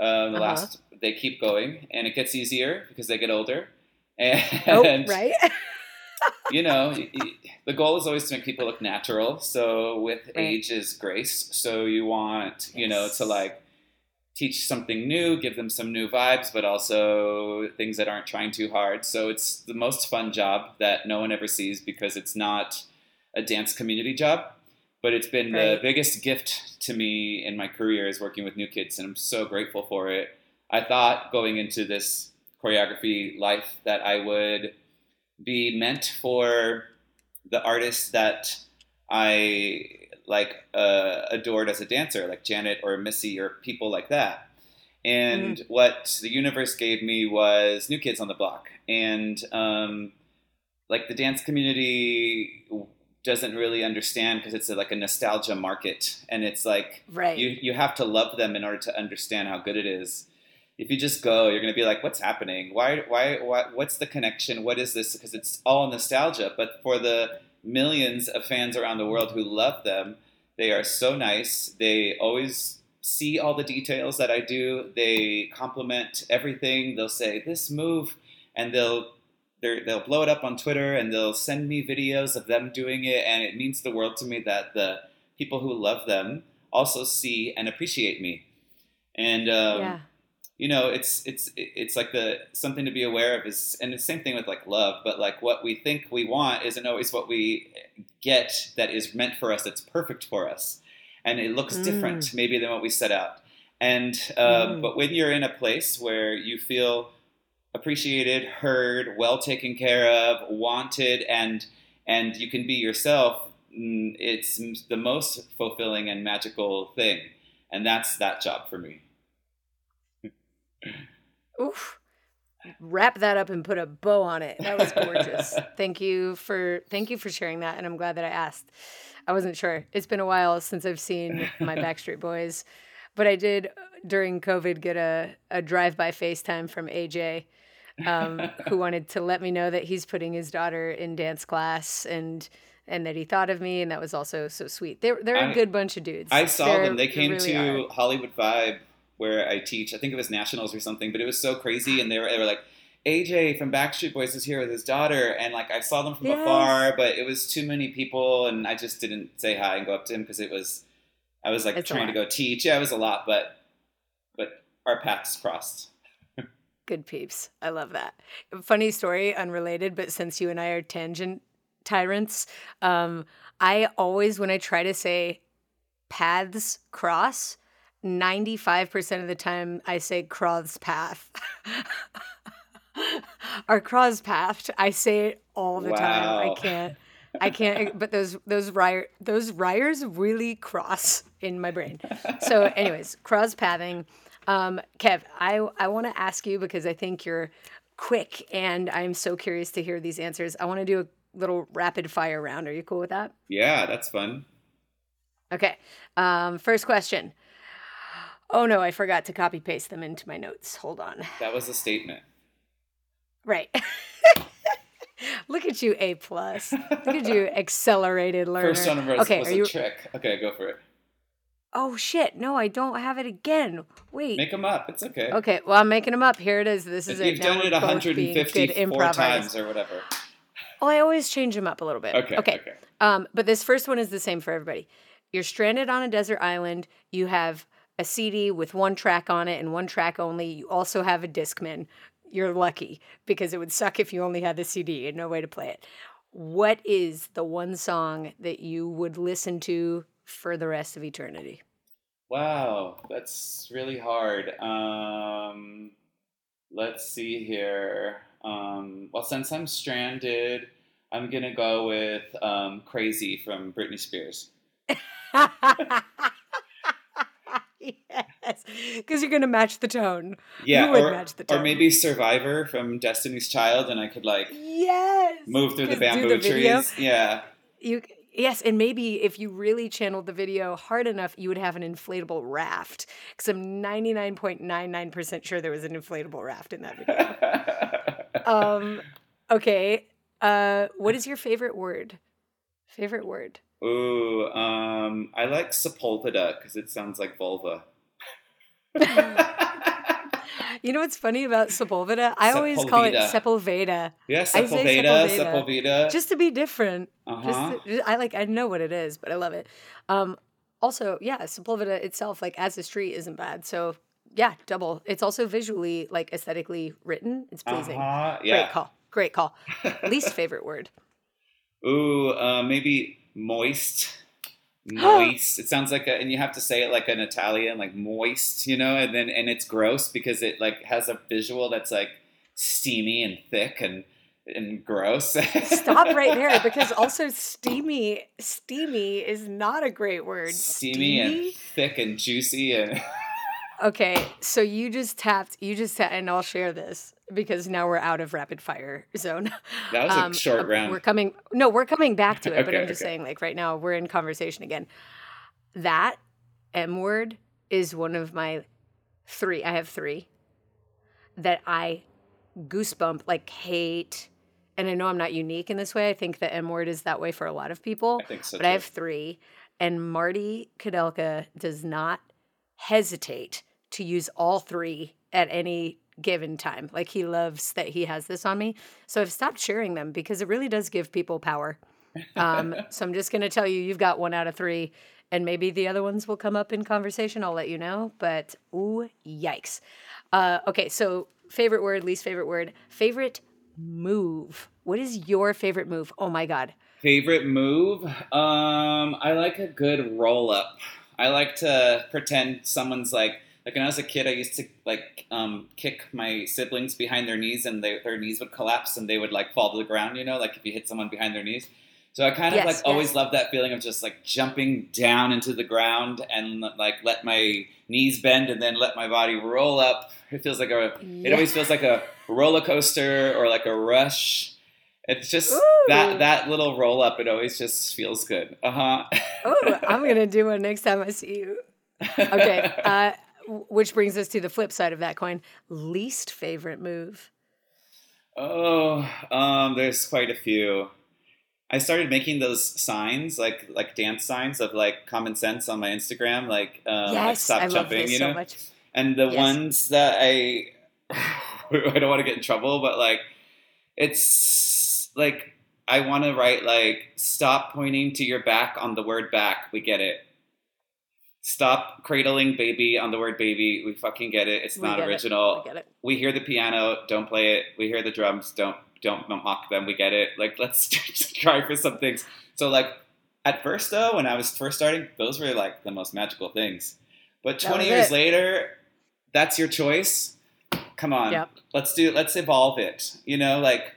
Um, the uh-huh. last, they keep going, and it gets easier because they get older. And, oh, right. you know, the goal is always to make people look natural. So with right. age is grace. So you want, yes. you know, to like teach something new, give them some new vibes, but also things that aren't trying too hard. So it's the most fun job that no one ever sees because it's not a dance community job. But it's been right. the biggest gift to me in my career is working with New Kids, and I'm so grateful for it. I thought going into this choreography life that I would be meant for the artists that I like uh, adored as a dancer, like Janet or Missy or people like that. And mm-hmm. what the universe gave me was New Kids on the Block. And um, like the dance community doesn't really understand because it's a, like a nostalgia market, and it's like right. you you have to love them in order to understand how good it is. If you just go, you're going to be like, what's happening? Why, why, why, what's the connection? What is this? Because it's all nostalgia. But for the millions of fans around the world who love them, they are so nice. They always see all the details that I do. They compliment everything. They'll say this move, and they'll, They're, they'll blow it up on Twitter, and they'll send me videos of them doing it, and it means the world to me that the people who love them also see and appreciate me. And um, yeah. you know, it's it's it's like the something to be aware of is, and the same thing with like love, but like what we think we want isn't always what we get that is meant for us. That's perfect for us, and it looks mm. different maybe than what we set out. And uh, mm. but when you're in a place where you feel appreciated, heard, well taken care of, wanted, and and you can be yourself, it's the most fulfilling and magical thing. And that's that job for me. Oof. Wrap that up and put a bow on it. That was gorgeous. Thank you for thank you for sharing that, and I'm glad that I asked. I wasn't sure. It's been a while since I've seen my Backstreet Boys, but I did during COVID get a, a drive-by FaceTime from A J. um, who wanted to let me know that he's putting his daughter in dance class and and that he thought of me, and that was also so sweet. They're, they're I, a good bunch of dudes. I saw they're, them. They came they really to are. Hollywood Vibe where I teach. I think it was Nationals or something, but it was so crazy, and they were, they were like, A J from Backstreet Boys is here with his daughter, and like I saw them from yes. afar, but it was too many people, and I just didn't say hi and go up to him because it was I was like it's trying to go teach. Yeah, it was a lot, but but our paths crossed. Good peeps. I love that. Funny story, unrelated, but since you and I are tangent tyrants, um, I always, when I try to say paths cross, ninety-five percent of the time I say cross path. Our cross path. I say it all the wow. time. I can't. I can't, but those those ryer, those ryers really cross in my brain. So anyways, cross pathing. Um, Kev, I, I want to ask you because I think you're quick and I'm so curious to hear these answers. I want to do a little rapid fire round. Are you cool with that? Yeah, that's fun. Okay. Um, first question. Oh no, I forgot to copy paste them into my notes. Hold on. That was a statement. Right. Look at you, A plus. Look at you, accelerated learner. First one was, okay, was a you... trick. Okay, go for it. Oh, shit. No, I don't have it again. Wait. Make them up. It's okay. Okay, well, I'm making them up. Here it is. This is if it. You've now done it one hundred fifty-four times or whatever. Oh, I always change them up a little bit. Okay, okay. okay. Um, but this first one is the same for everybody. You're stranded on a desert island. You have a C D with one track on it and one track only. You also have a Discman. You're lucky, because it would suck if you only had the C D and no way to play it. What is the one song that you would listen to for the rest of eternity? Wow, that's really hard. Um, let's see here. Um, well, since I'm stranded, I'm going to go with um, Crazy from Britney Spears. Yes, because you're going to match the tone. Yeah, you would or, match the tone. Or maybe Survivor from Destiny's Child, and I could like yes, move through the bamboo the trees. Yeah. You Yes, and maybe if you really channeled the video hard enough, you would have an inflatable raft. Because I'm ninety-nine point nine nine percent sure there was an inflatable raft in that video. um, okay, uh, what is your favorite word? Favorite word? Ooh, um, I like sepulveda because it sounds like vulva. You know what's funny about Sepulveda? I Sepulveda. always call it Sepulveda. Yeah, Sepulveda, Sepulveda, Sepulveda. Just to be different. Uh-huh. Just to, just, I like. I know what it is, but I love it. Um, also, yeah, Sepulveda itself, like as a street, isn't bad. So, yeah, double. It's also visually, like aesthetically written. It's pleasing. Uh-huh. Yeah. Great call. Great call. Least favorite word. Ooh, uh, maybe moist. Moist. It sounds like a, and you have to say it like an Italian, like moist, you know, and then, and it's gross because it like has a visual that's like steamy and thick and, and gross. Stop right there, because also steamy, steamy is not a great word. Steamy, steamy? And thick and juicy. And okay. So you just tapped, you just tapped, and I'll share this because now we're out of rapid fire zone. That was a um, short round. We're coming, no, we're coming back to it, okay, but I'm just okay. saying, like right now we're in conversation again. That M word is one of my three, I have three, that I goosebump, like hate, and I know I'm not unique in this way. I think the M word is that way for a lot of people, I think so but too. I have three, and Marty Kadelka does not hesitate to use all three at any given time. Like he loves that he has this on me. So I've stopped sharing them because it really does give people power. Um, so I'm just going to tell you, you've got one out of three, and maybe the other ones will come up in conversation. I'll let you know, but ooh, yikes. Uh, okay. So favorite word, least favorite word, favorite move. What is your favorite move? Oh my God. Favorite move. Um, I like a good roll up. I like to pretend someone's like, Like when I was a kid, I used to like um, kick my siblings behind their knees, and they, their knees would collapse, and they would like fall to the ground. You know, like if you hit someone behind their knees. So I kind of yes, like yes. always loved that feeling of just like jumping down into the ground and like let my knees bend and then let my body roll up. It feels like a. Yeah. It always feels like a roller coaster or like a rush. It's just Ooh. that that little roll up. It always just feels good. Uh huh. Oh, I'm gonna do one next time I see you. Okay. Uh, Which brings us to the flip side of that coin. Least favorite move? Oh, um, there's quite a few. I started making those signs, like like dance signs of like common sense on my Instagram, like, um, yes, like stop I jumping, love this you know. So much. And the yes. ones that I I don't want to get in trouble, but like it's like I want to write like stop pointing to your back on the word back. We get it. Stop cradling baby on the word baby. We fucking get it. It's not original. We get it. We hear the piano. Don't play it. We hear the drums. Don't don't mock them. We get it. Like, let's try for some things. So, like, at first, though, when I was first starting, those were, like, the most magical things. But twenty years later, that's your choice. Come on. Yep. Let's do, let's evolve it. You know, like,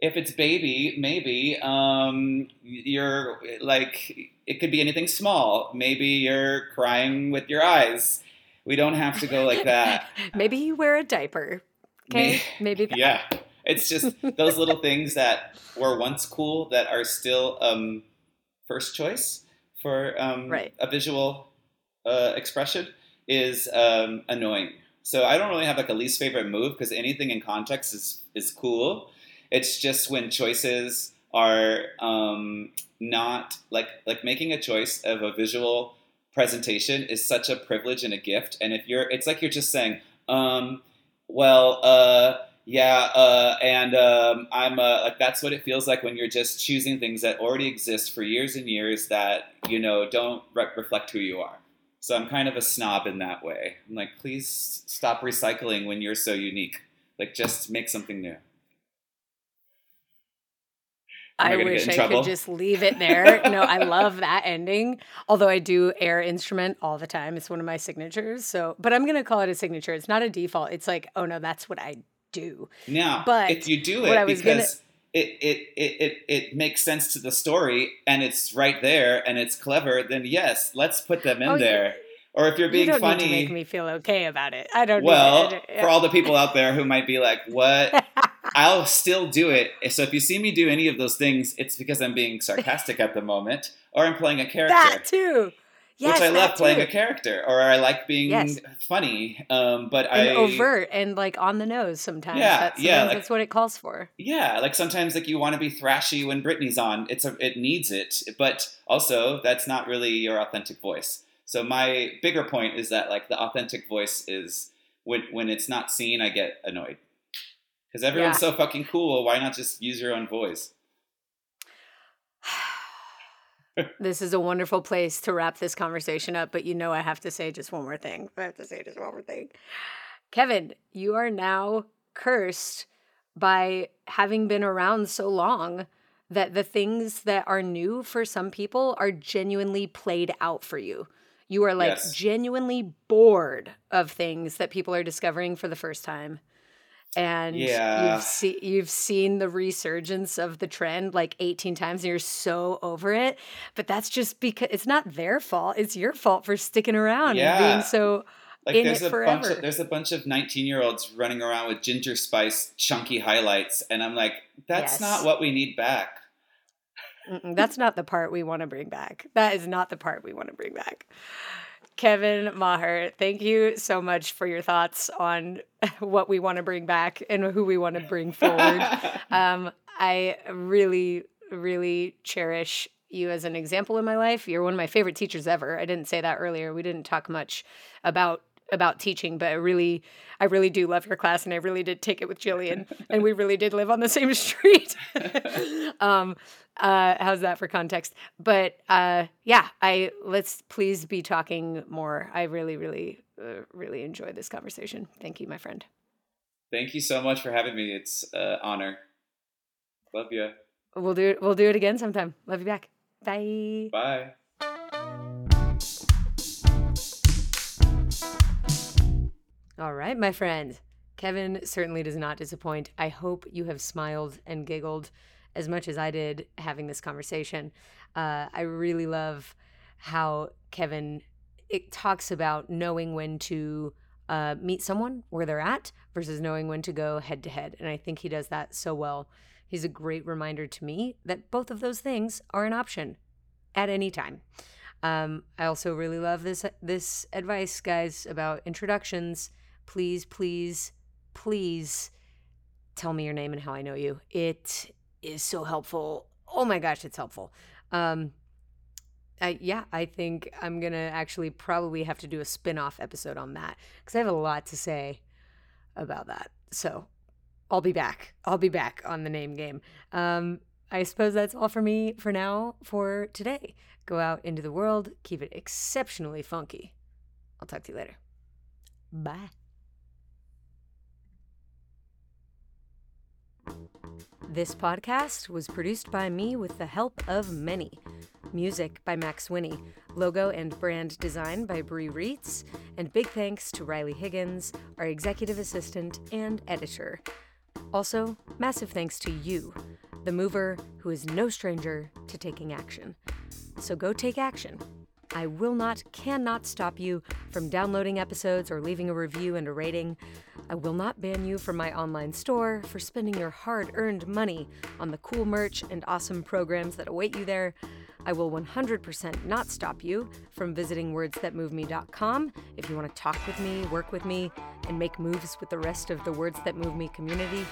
if it's baby, maybe um, you're, like... It could be anything small. Maybe you're crying with your eyes. We don't have to go like that. Maybe you wear a diaper. Okay. Maybe. That. Yeah. It's just those little things that were once cool that are still um, first choice for um, right. a visual uh, expression is um, annoying. So I don't really have like a least favorite move because anything in context is, is cool. It's just when choices are um, not like like making a choice of a visual presentation is such a privilege and a gift. And if you're, it's like you're just saying, um, well, uh, yeah, uh, and um, I'm uh, like that's what it feels like when you're just choosing things that already exist for years and years that you know don't re- reflect who you are. So I'm kind of a snob in that way. I'm like, please stop recycling when you're so unique. Like, just make something new. I, I wish I trouble? could just leave it there. No, I love that ending. Although I do air instrument all the time. It's one of my signatures. So, but I'm going to call it a signature. It's not a default. It's like, oh no, that's what I do. Now, but if you do it because gonna... it, it, it, it, it makes sense to the story and it's right there and it's clever, then yes, let's put them in oh, there. Yeah. Or if you're being you don't funny, need to make me feel okay about it. I don't. Well, need it. for all the people out there who might be like, "What?" I'll still do it. So if you see me do any of those things, it's because I'm being sarcastic at the moment, or I'm playing a character. That too. Yes, which I love too. Playing a character, or I like being yes. funny. Um, but and I overt and like on the nose sometimes. Yeah, that's, yeah, like, that's what it calls for. Yeah, like sometimes like you want to be thrashy when Britney's on. It's a, it needs it, but also that's not really your authentic voice. So my bigger point is that like the authentic voice is when when it's not seen, I get annoyed because everyone's yeah. so fucking cool. Why not just use your own voice? This is a wonderful place to wrap this conversation up, but you know I have to say just one more thing. I have to say just one more thing. Kevin, you are now cursed by having been around so long that the things that are new for some people are genuinely played out for you. You are like yes. genuinely bored of things that people are discovering for the first time. And yeah. you've, see, you've seen the resurgence of the trend like eighteen times and you're so over it. But that's just because it's not their fault. It's your fault for sticking around yeah. and being so like in it a forever. Bunch of, there's a bunch of nineteen-year-olds running around with ginger spice chunky highlights. And I'm like, that's yes. not what we need back. Mm-mm, that's not the part we want to bring back. That is not the part we want to bring back. Kevin Maher, thank you so much for your thoughts on what we want to bring back and who we want to bring forward. um, I really, really cherish you as an example in my life. You're one of my favorite teachers ever. I didn't say that earlier. We didn't talk much about about teaching, but I really, I really do love your class and I really did take it with Jillian and we really did live on the same street. um, uh, how's that for context? But uh, yeah, I let's please be talking more. I really, really, uh, really enjoyed this conversation. Thank you, my friend. Thank you so much for having me. It's an uh, honor. Love you. We'll do it. We'll do it again sometime. Love you back. Bye. Bye. All right, my friend. Kevin certainly does not disappoint. I hope you have smiled and giggled as much as I did having this conversation. Uh, I really love how Kevin it talks about knowing when to uh, meet someone where they're at versus knowing when to go head to head. And I think he does that so well. He's a great reminder to me that both of those things are an option at any time. Um, I also really love this this advice, guys, about introductions. Please, please, please tell me your name and how I know you. It is so helpful. Oh my gosh, it's helpful. Um, I, yeah, I think I'm going to actually probably have to do a spin-off episode on that because I have a lot to say about that. So I'll be back. I'll be back on the name game. Um, I suppose that's all for me for now for today. Go out into the world. Keep it exceptionally funky. I'll talk to you later. Bye. This podcast was produced by me with the help of many. Music by Max Winnie, logo and brand design by Brie Reitz, and big thanks to Riley Higgins, our executive assistant and editor. Also, massive thanks to you, the mover who is no stranger to taking action. So go take action. I will not, cannot stop you from downloading episodes or leaving a review and a rating. I will not ban you from my online store for spending your hard-earned money on the cool merch and awesome programs that await you there. I will one hundred percent not stop you from visiting words that move me dot com if you want to talk with me, work with me, and make moves with the rest of the Words That Move Me community.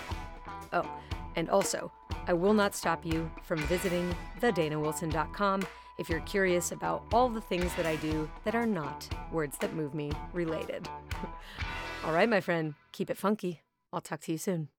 Oh, and also, I will not stop you from visiting the dana wilson dot com if you're curious about all the things that I do that are not Words That Move Me related. All right, my friend, keep it funky. I'll talk to you soon.